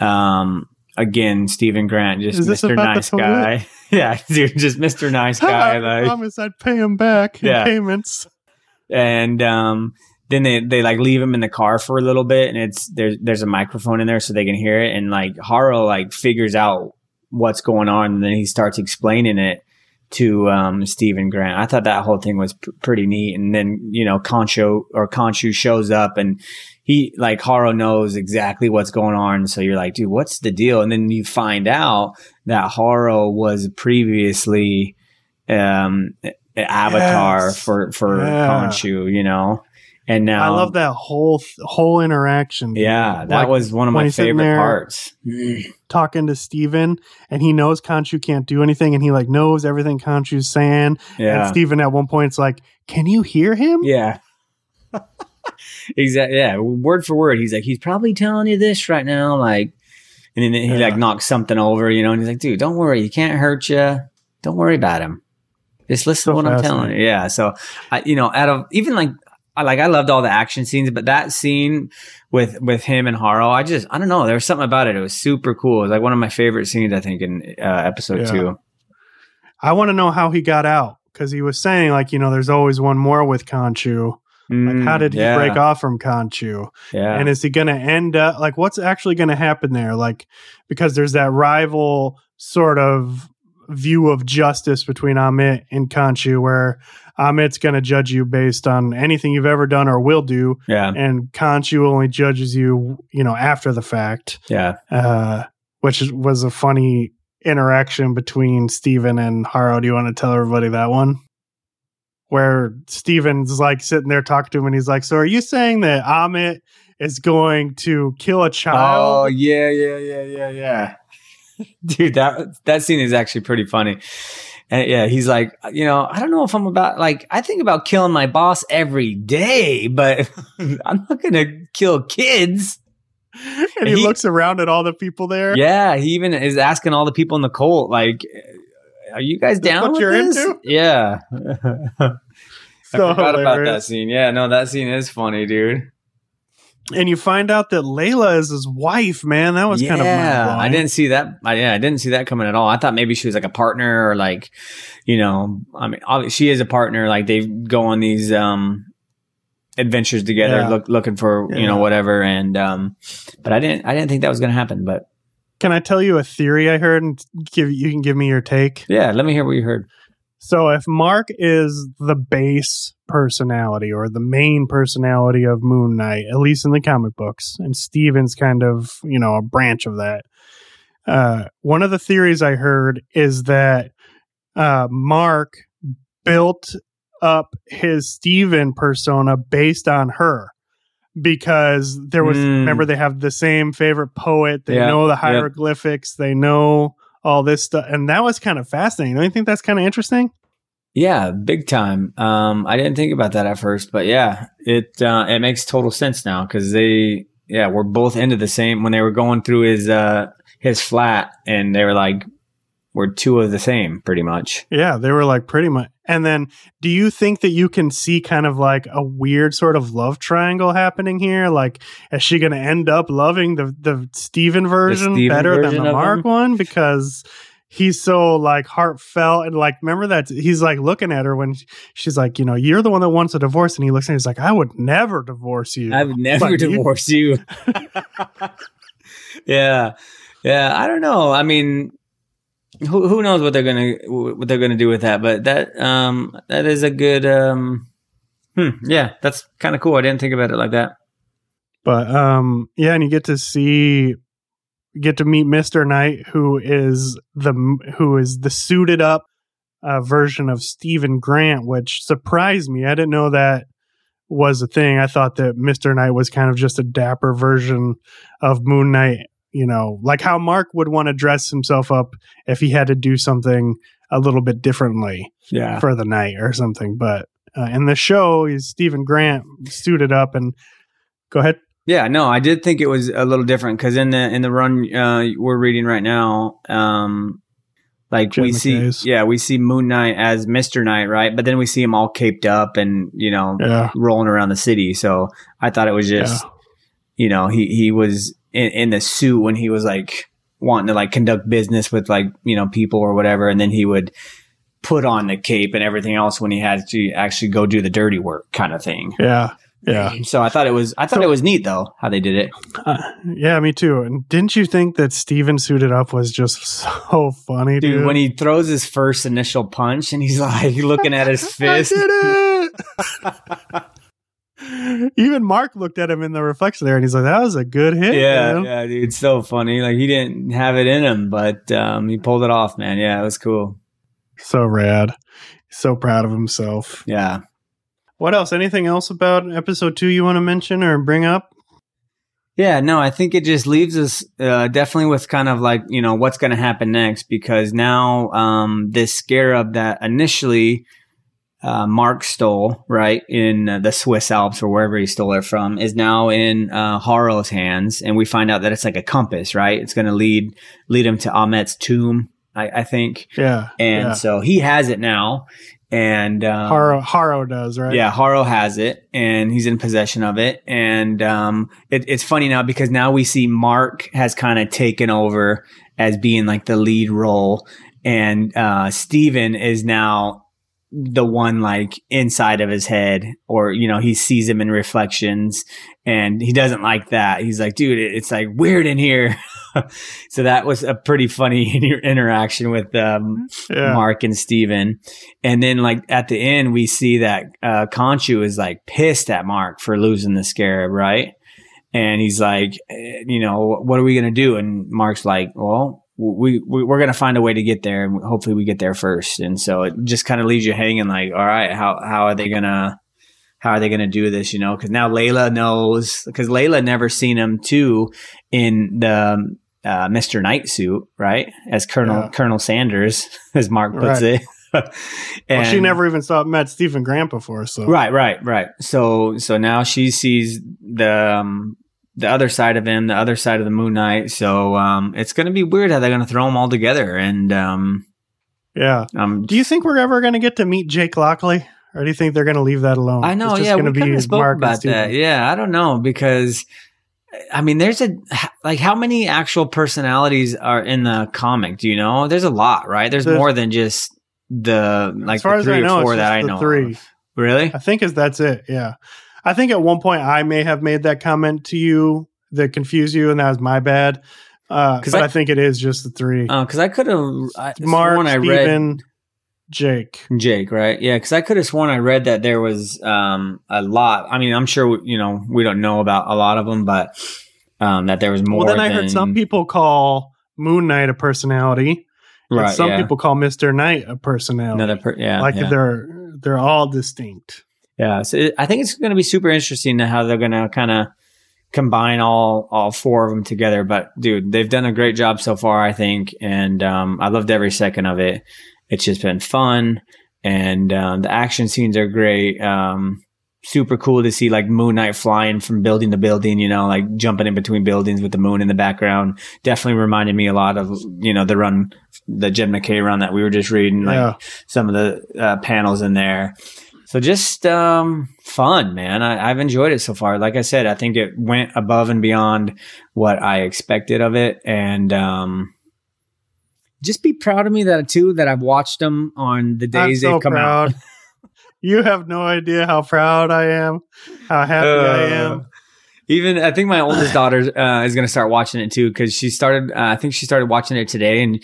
And, again, Steven Grant, just Mr. Nice Guy. Yeah, dude, just Mr. Nice Guy. I promise I'd pay him back in payments. And then they like leave him in the car for a little bit, and there's a microphone in there so they can hear it. And like Harrow like figures out what's going on, and then he starts explaining it to Steven Grant. I thought that whole thing was pretty neat. And then, you know, Khonshu shows up, and he like Harrow knows exactly what's going on. So you're like, dude, what's the deal? And then you find out that Harrow was previously an avatar for Khonshu, you know. And now I love that whole interaction. Dude. Yeah, that was one of my favorite parts. Talking to Steven, and he knows Khonshu can't do anything, and he like knows everything Khonshu's saying. Yeah. And Steven at one point's like, "Can you hear him?" Yeah. Exactly. Yeah, word for word. He's like, he's probably telling you this right now. Like, and then he like knocks something over, you know. And he's like, dude, don't worry, he can't hurt you. Don't worry about him. Just listen to what I'm telling you. Yeah. So, I loved all the action scenes, but that scene with him and Harrow, I don't know. There was something about it. It was super cool. It was like one of my favorite scenes, I think, in episode 2. I want to know how he got out, because he was saying, like, you know, there's always one more with Khonshu. Like, how did he break off from Khonshu? Yeah. And is he going to end up, like, what's actually going to happen there? Like, because there's that rival sort of view of justice between Ammit and Khonshu, where Ammit's going to judge you based on anything you've ever done or will do. Yeah. And Khonshu only judges you, you know, after the fact. Yeah. Which was a funny interaction between Steven and Harrow. Do you want to tell everybody that one? Where Steven's like sitting there talking to him, and he's like, so are you saying that Ammit is going to kill a child? Oh, yeah. Dude, that scene is actually pretty funny. And yeah, he's like, you know, I don't know if I'm about, like, I think about killing my boss every day, but I'm not going to kill kids. And he looks around at all the people there. Yeah, he even is asking all the people in the cult, like, are you guys down with this? Into? Yeah. So I forgot about that scene. Yeah, no, that scene is funny, dude. And you find out that Layla is his wife, man. That was kind of mind-blowing. I didn't see that. I didn't see that coming at all. I thought maybe she was like a partner, or like, you know, I mean, she is a partner. Like they go on these adventures together, looking for you know whatever. And but I didn't think that was going to happen. But can I tell you a theory I heard, and you can give me your take? Yeah, let me hear what you heard. So if Mark is the base personality or the main personality of Moon Knight, at least in the comic books, and Steven's kind of, you know, a branch of that, one of the theories I heard is that Mark built up his Steven persona based on her. Because there was, remember, they have the same favorite poet. They know the hieroglyphics. They know all this stuff. And that was kind of fascinating. Don't you think that's kind of interesting? Yeah, big time. I didn't think about that at first. But yeah, it makes total sense now. Because they, were both into the same. When they were going through his flat, and they were like, we're two of the same, pretty much. Yeah, they were like pretty much. And then, do you think that you can see kind of like a weird sort of love triangle happening here? Like, is she going to end up loving the Steven version better than the Mark one? Because he's so like heartfelt and like, remember that he's like looking at her when she's like, you know, you're the one that wants a divorce. And he looks at her and he's like, I would never divorce you. I would never divorce you. Yeah. Yeah. I don't know. I mean, who knows what they're gonna do with that? But that is a good yeah, that's kind of cool. I didn't think about it like that. But yeah, and you get to meet Mr. Knight, who is the suited up version of Steven Grant, which surprised me. I didn't know that was a thing. I thought that Mr. Knight was kind of just a dapper version of Moon Knight. You know, like how Mark would want to dress himself up if he had to do something a little bit differently for the night or something. But in the show, he's Steven Grant suited up and go ahead. Yeah, no, I did think it was a little different because in the run we're reading right now, like Jed McKay's. we see Moon Knight as Mr. Knight, right? But then we see him all caped up and, you know, rolling around the city. So I thought it was just, you know, he was in the suit when he was like wanting to like conduct business with like, you know, people or whatever. And then he would put on the cape and everything else when he had to actually go do the dirty work kind of thing. Yeah. Yeah. So I thought it was neat though, how they did it. Yeah, me too. And didn't you think that Steven suited up was just so funny, dude? When he throws his first initial punch and he's like looking at his fist. I did it! Even Mark looked at him in the reflection there and he's like, that was a good hit. Yeah, man. Yeah, dude. It's so funny. Like he didn't have it in him, but he pulled it off, man. Yeah, it was cool. So rad. So proud of himself. Yeah. What else? Anything else about episode 2 you want to mention or bring up? Yeah, no, I think it just leaves us definitely with kind of like, you know, what's going to happen next, because now this scarab that initially Mark stole, right, in the Swiss Alps or wherever he stole it from, is now in Harrow's hands, and we find out that it's like a compass, right? It's going to lead him to Ammit's tomb, I think. Yeah. And so he has it now, and Harrow does, right? Yeah, Harrow has it, and he's in possession of it, and it's funny now because now we see Mark has kind of taken over as being like the lead role, and Steven is now the one like inside of his head, or, you know, he sees him in reflections and he doesn't like that. He's like, dude, it's like weird in here. So that was a pretty funny interaction with Mark and Steven. And then like at the end, we see that Khonshu is like pissed at Mark for losing the scarab, right? And he's like, you know, what are we going to do? And Mark's like, well, we're going to find a way to get there, and hopefully we get there first. And so it just kind of leaves you hanging like, all right, how are they going to do this? You know, because now Layla knows, because Layla never seen him too in the Mr. Knight suit, right? As Colonel Sanders, as Mark puts it. And, well, she never even met Steven Grant before, so right. So now she sees the other side of him, the other side of the Moon Knight. So it's going to be weird how they're going to throw them all together. And do you think we're ever going to get to meet Jake Lockley, or do you think they're going to leave that alone? I know, it's just we kind of spoke about that. Yeah, I don't know, because I mean, there's how many actual personalities are in the comic? Do you know? There's a lot, right? There's more than just the three. Really? I think that's it. Yeah. I think at one point I may have made that comment to you that confused you, and that was my bad. But I think it is just the three. Because I could have... Mark, Steven, Jake. Jake, right? Yeah, because I could have sworn I read that there was a lot. I mean, I'm sure we don't know about a lot of them, but that there was more. Well, then I heard some people call Moon Knight a personality. Right, and some people call Mr. Knight a personality. They're all distinct. Yeah, so I think it's going to be super interesting how they're going to kind of combine all four of them together. But dude, they've done a great job so far, I think, and I loved every second of it. It's just been fun, and the action scenes are great. Super cool to see Moon Knight flying from building to building, jumping in between buildings with the moon in the background. Definitely reminded me a lot of, the Jed McKay run that we were just reading, some of the panels in there. So just fun, man. I've enjoyed it so far. Like I said, I think it went above and beyond what I expected of it. And just be proud of me that I've watched them on the days they've come out. You have no idea how proud I am, how happy I am. Even I think my oldest daughter is going to start watching it too, because she started. I think she started watching it today, and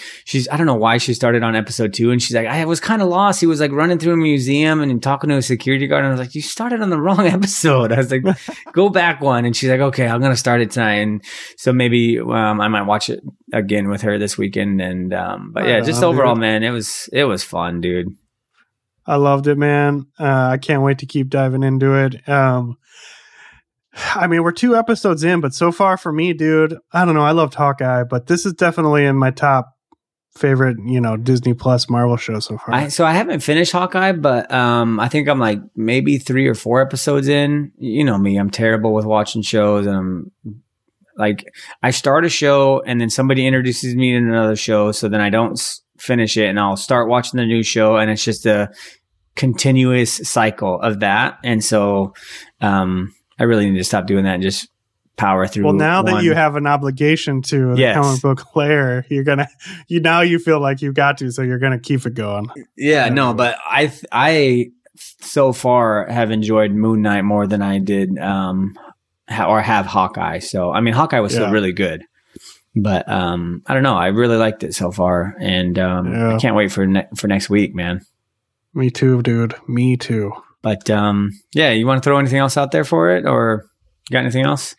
I don't know why she started on episode 2, and she's like, I was kind of lost. He was running through a museum and talking to a security guard, and I was like, you started on the wrong episode. I was like, go back one, and she's like, okay, I'm going to start it tonight, and so maybe I might watch it again with her this weekend. And overall, man, it was fun, dude. I loved it, man. I can't wait to keep diving into it. I mean, we're 2 episodes in, but so far for me, dude, I don't know. I loved Hawkeye, but this is definitely in my top favorite, Disney Plus Marvel show so far. So I haven't finished Hawkeye, but I think I'm maybe 3 or 4 episodes in. You know me, I'm terrible with watching shows, and I'm... I start a show, and then somebody introduces me to another show, so then I don't finish it, and I'll start watching the new show, and it's just a continuous cycle of that. And so I really need to stop doing that and just power through. Well, now that you have an obligation to the Comic Book Lair, now you feel like you've got to, so you're gonna keep it going. Yeah, no, but I so far have enjoyed Moon Knight more than I did or have Hawkeye. So I mean, Hawkeye was still really good, but I don't know, I really liked it so far, and I can't wait for next week, man. Me too, dude. Me too. But you want to throw anything else out there for it, or you got anything else?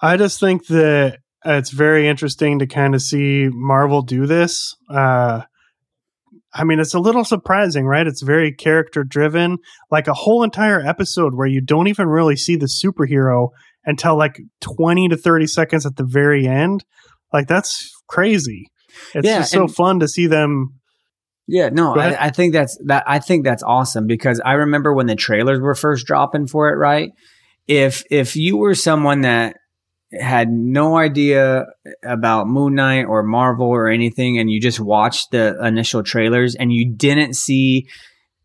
I just think that it's very interesting to kind of see Marvel do this. I mean, it's a little surprising, right? It's very character driven, a whole entire episode where you don't even really see the superhero until 20 to 30 seconds at the very end. That's crazy. It's just so fun to see them. Yeah, no, I think that's awesome, because I remember when the trailers were first dropping for it, right? If you were someone that had no idea about Moon Knight or Marvel or anything, and you just watched the initial trailers and you didn't see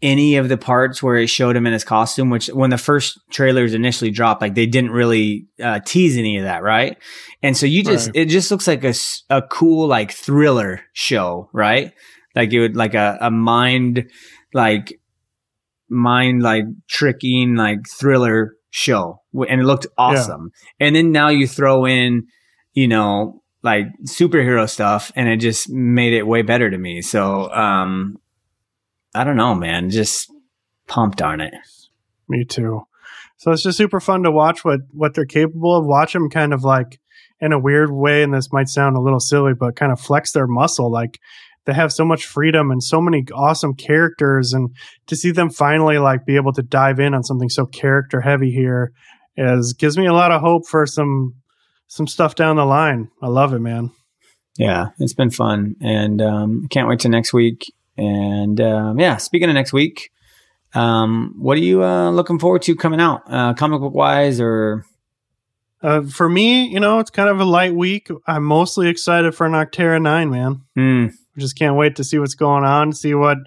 any of the parts where it showed him in his costume, which when the first trailers initially dropped, they didn't really tease any of that, right? And so it just looks like a cool thriller show, right? It would a mind tricking thriller show, and it looked awesome. Yeah. And then now you throw in, superhero stuff, and it just made it way better to me. So, I don't know, man, just pumped on it. Me too. So it's just super fun to watch what they're capable of. Watch them kind of in a weird way, and this might sound a little silly, but kind of flex their muscle. They have so much freedom and so many awesome characters, and to see them finally be able to dive in on something so character heavy here gives me a lot of hope for some some stuff down the line. I love it, man. Yeah, it's been fun, and can't wait to next week. And yeah, speaking of next week, what are you looking forward to coming out, comic book wise, or? For me, you know, it's kind of a light week. I'm mostly excited for Nocterra 9, man. I just can't wait to see what's going on, see what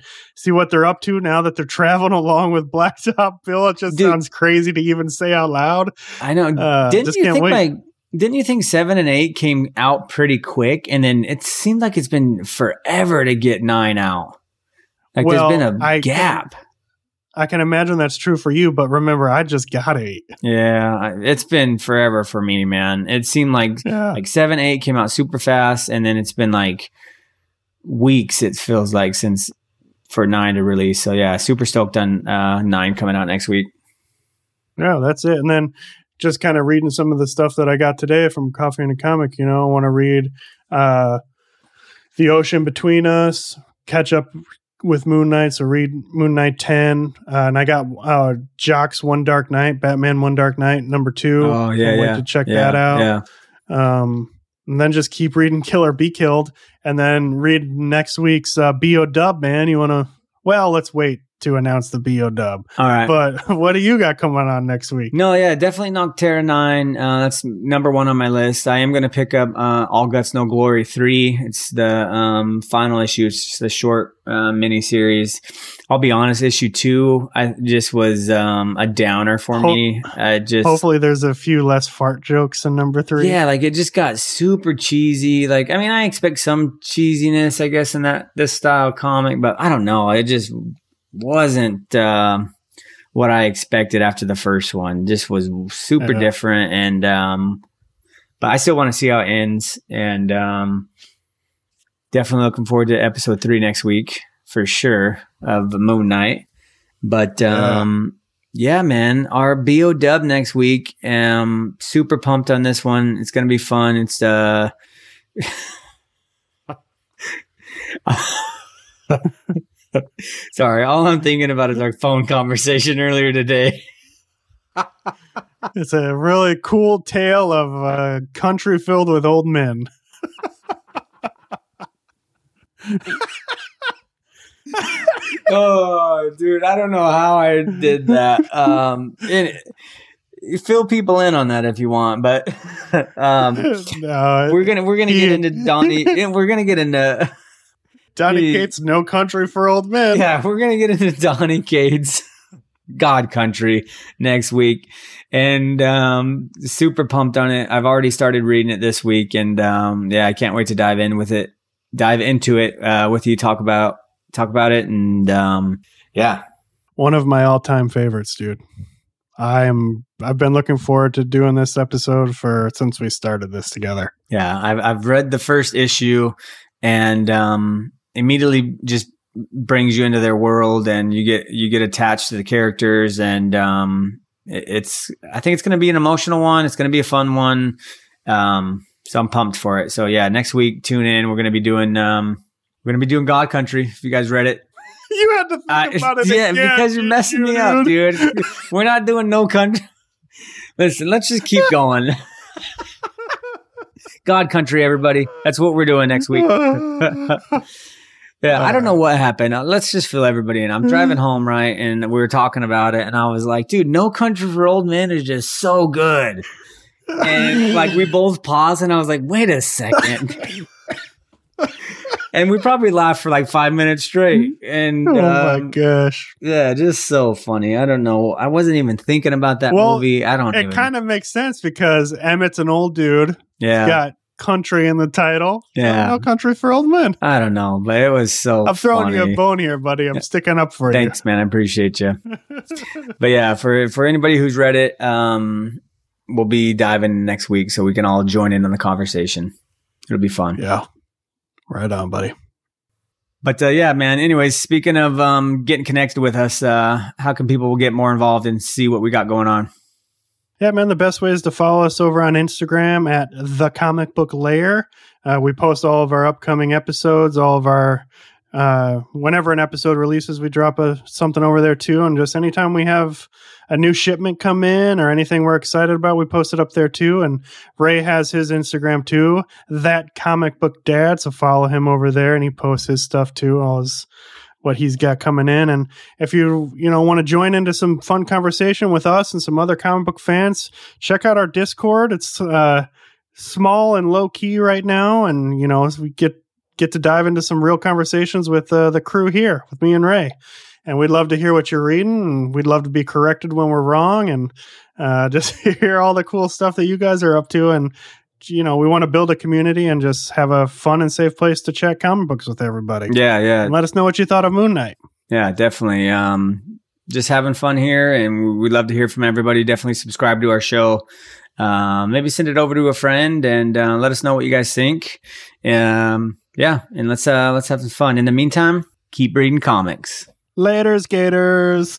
they're up to now that they're traveling along with Blacktop Bill. It just sounds crazy to even say out loud. I know. Didn't you think 7 and 8 came out pretty quick, and then it seemed like it's been forever to get 9 out? Like, well, there's been a gap. I can imagine that's true for you, but remember, I just got 8. Yeah, it's been forever for me, man. It seemed like 7, 8 came out super fast, and then it's been like weeks. It feels like since for 9 to release. So yeah, super stoked on 9 coming out next week. Yeah, that's it, and then. Just kind of reading some of the stuff that I got today from Coffee and Comic. You know, I want to read The Ocean Between Us, catch up with Moon Knight, so read Moon Knight 10. And I got Jock's One Dark Night, Batman One Dark Night, number 2. Oh, yeah, I went to check that out. Yeah. And then just keep reading Kill or Be Killed, and then read next week's BO-Dub, man. You want to... Well, let's wait to announce the BO-Dub. All right. But what do you got coming on next week? No, yeah, definitely Nocterra 9. That's number 1 on my list. I am going to pick up All Guts, No Glory 3. It's the final issue. It's just a short miniseries. I'll be honest, issue 2 was a downer for me. Hopefully there's a few less fart jokes in number 3. Yeah, like it just got super cheesy. Like, I mean, I expect some cheesiness, I guess, in this style comic, but I don't know. It just... wasn't what I expected after the first one. Just was super different, and but I still want to see how it ends, and definitely looking forward to episode 3 next week for sure of Moon Knight. But yeah, man, our BO-Dub next week. Super pumped on this one. It's gonna be fun. It's Sorry, all I'm thinking about is our phone conversation earlier today. It's a really cool tale of a country filled with old men. Oh, dude, I don't know how I did that. Fill people in on that if you want, but we're gonna get into Donny, and we're gonna get into. Donny Cates, No Country for Old Men. Yeah, we're going to get into Donny Cates, God Country next week. And super pumped on it. I've already started reading it this week. And yeah, I can't wait to dive into it with you, talk about it. And yeah. One of my all-time favorites, dude. I've been looking forward to doing this episode since we started this together. Yeah, I've read the first issue. And immediately just brings you into their world, and you get attached to the characters, and I think it's going to be an emotional one. It's going to be a fun one. So I'm pumped for it. So yeah, next week, tune in. We're going to be doing God Country. If you guys read it, you had to think about it. Yeah, again, because you're messing me up, dude. We're not doing No Country. Listen, let's just keep going. God Country, everybody. That's what we're doing next week. Yeah, I don't know what happened. Let's just fill everybody in. I'm driving home, right? And we were talking about it, and I was like, dude, No Country for Old Men is just so good. And like we both paused, and I was like, wait a second. And we probably laughed for like 5 minutes straight. And oh my gosh. Yeah, just so funny. I don't know. I wasn't even thinking about that movie. I don't know. It kind of makes sense because Ammit's an old dude. Yeah. He's got country in the title. Yeah. No Country for Old Men. I don't know, but it was so I'm throwing funny. You a bone here, buddy. I'm sticking up for you. Thanks, man. I appreciate you. But yeah, for anybody who's read it, we'll be diving next week so we can all join in on the conversation. It'll be fun. Yeah. Right on, buddy. But yeah, man. Anyways, speaking of getting connected with us, how can people get more involved and see what we got going on? Yeah, man, the best way is to follow us over on Instagram at The Comic Book Lair. We post all of our upcoming episodes, all of our Whenever an episode releases, we drop something over there too. And just anytime we have a new shipment come in or anything we're excited about, we post it up there too. And Ray has his Instagram too, That Comic Book Dad. So follow him over there, and he posts his stuff too, all his, what he's got coming in. And if you want to join into some fun conversation with us and some other comic book fans, check out our Discord. It's small and low key right now, and we get to dive into some real conversations with the crew here, with me and Ray. And we'd love to hear what you're reading, and we'd love to be corrected when we're wrong, and just hear all the cool stuff that you guys are up to. And, we want to build a community and just have a fun and safe place to chat comic books with everybody. Yeah, yeah. And let us know what you thought of Moon Knight. Yeah, definitely. Just having fun here, and we'd love to hear from everybody. Definitely subscribe to our show. Maybe send it over to a friend, and let us know what you guys think. Yeah, and let's have some fun. In the meantime, keep reading comics. Laters, Gators.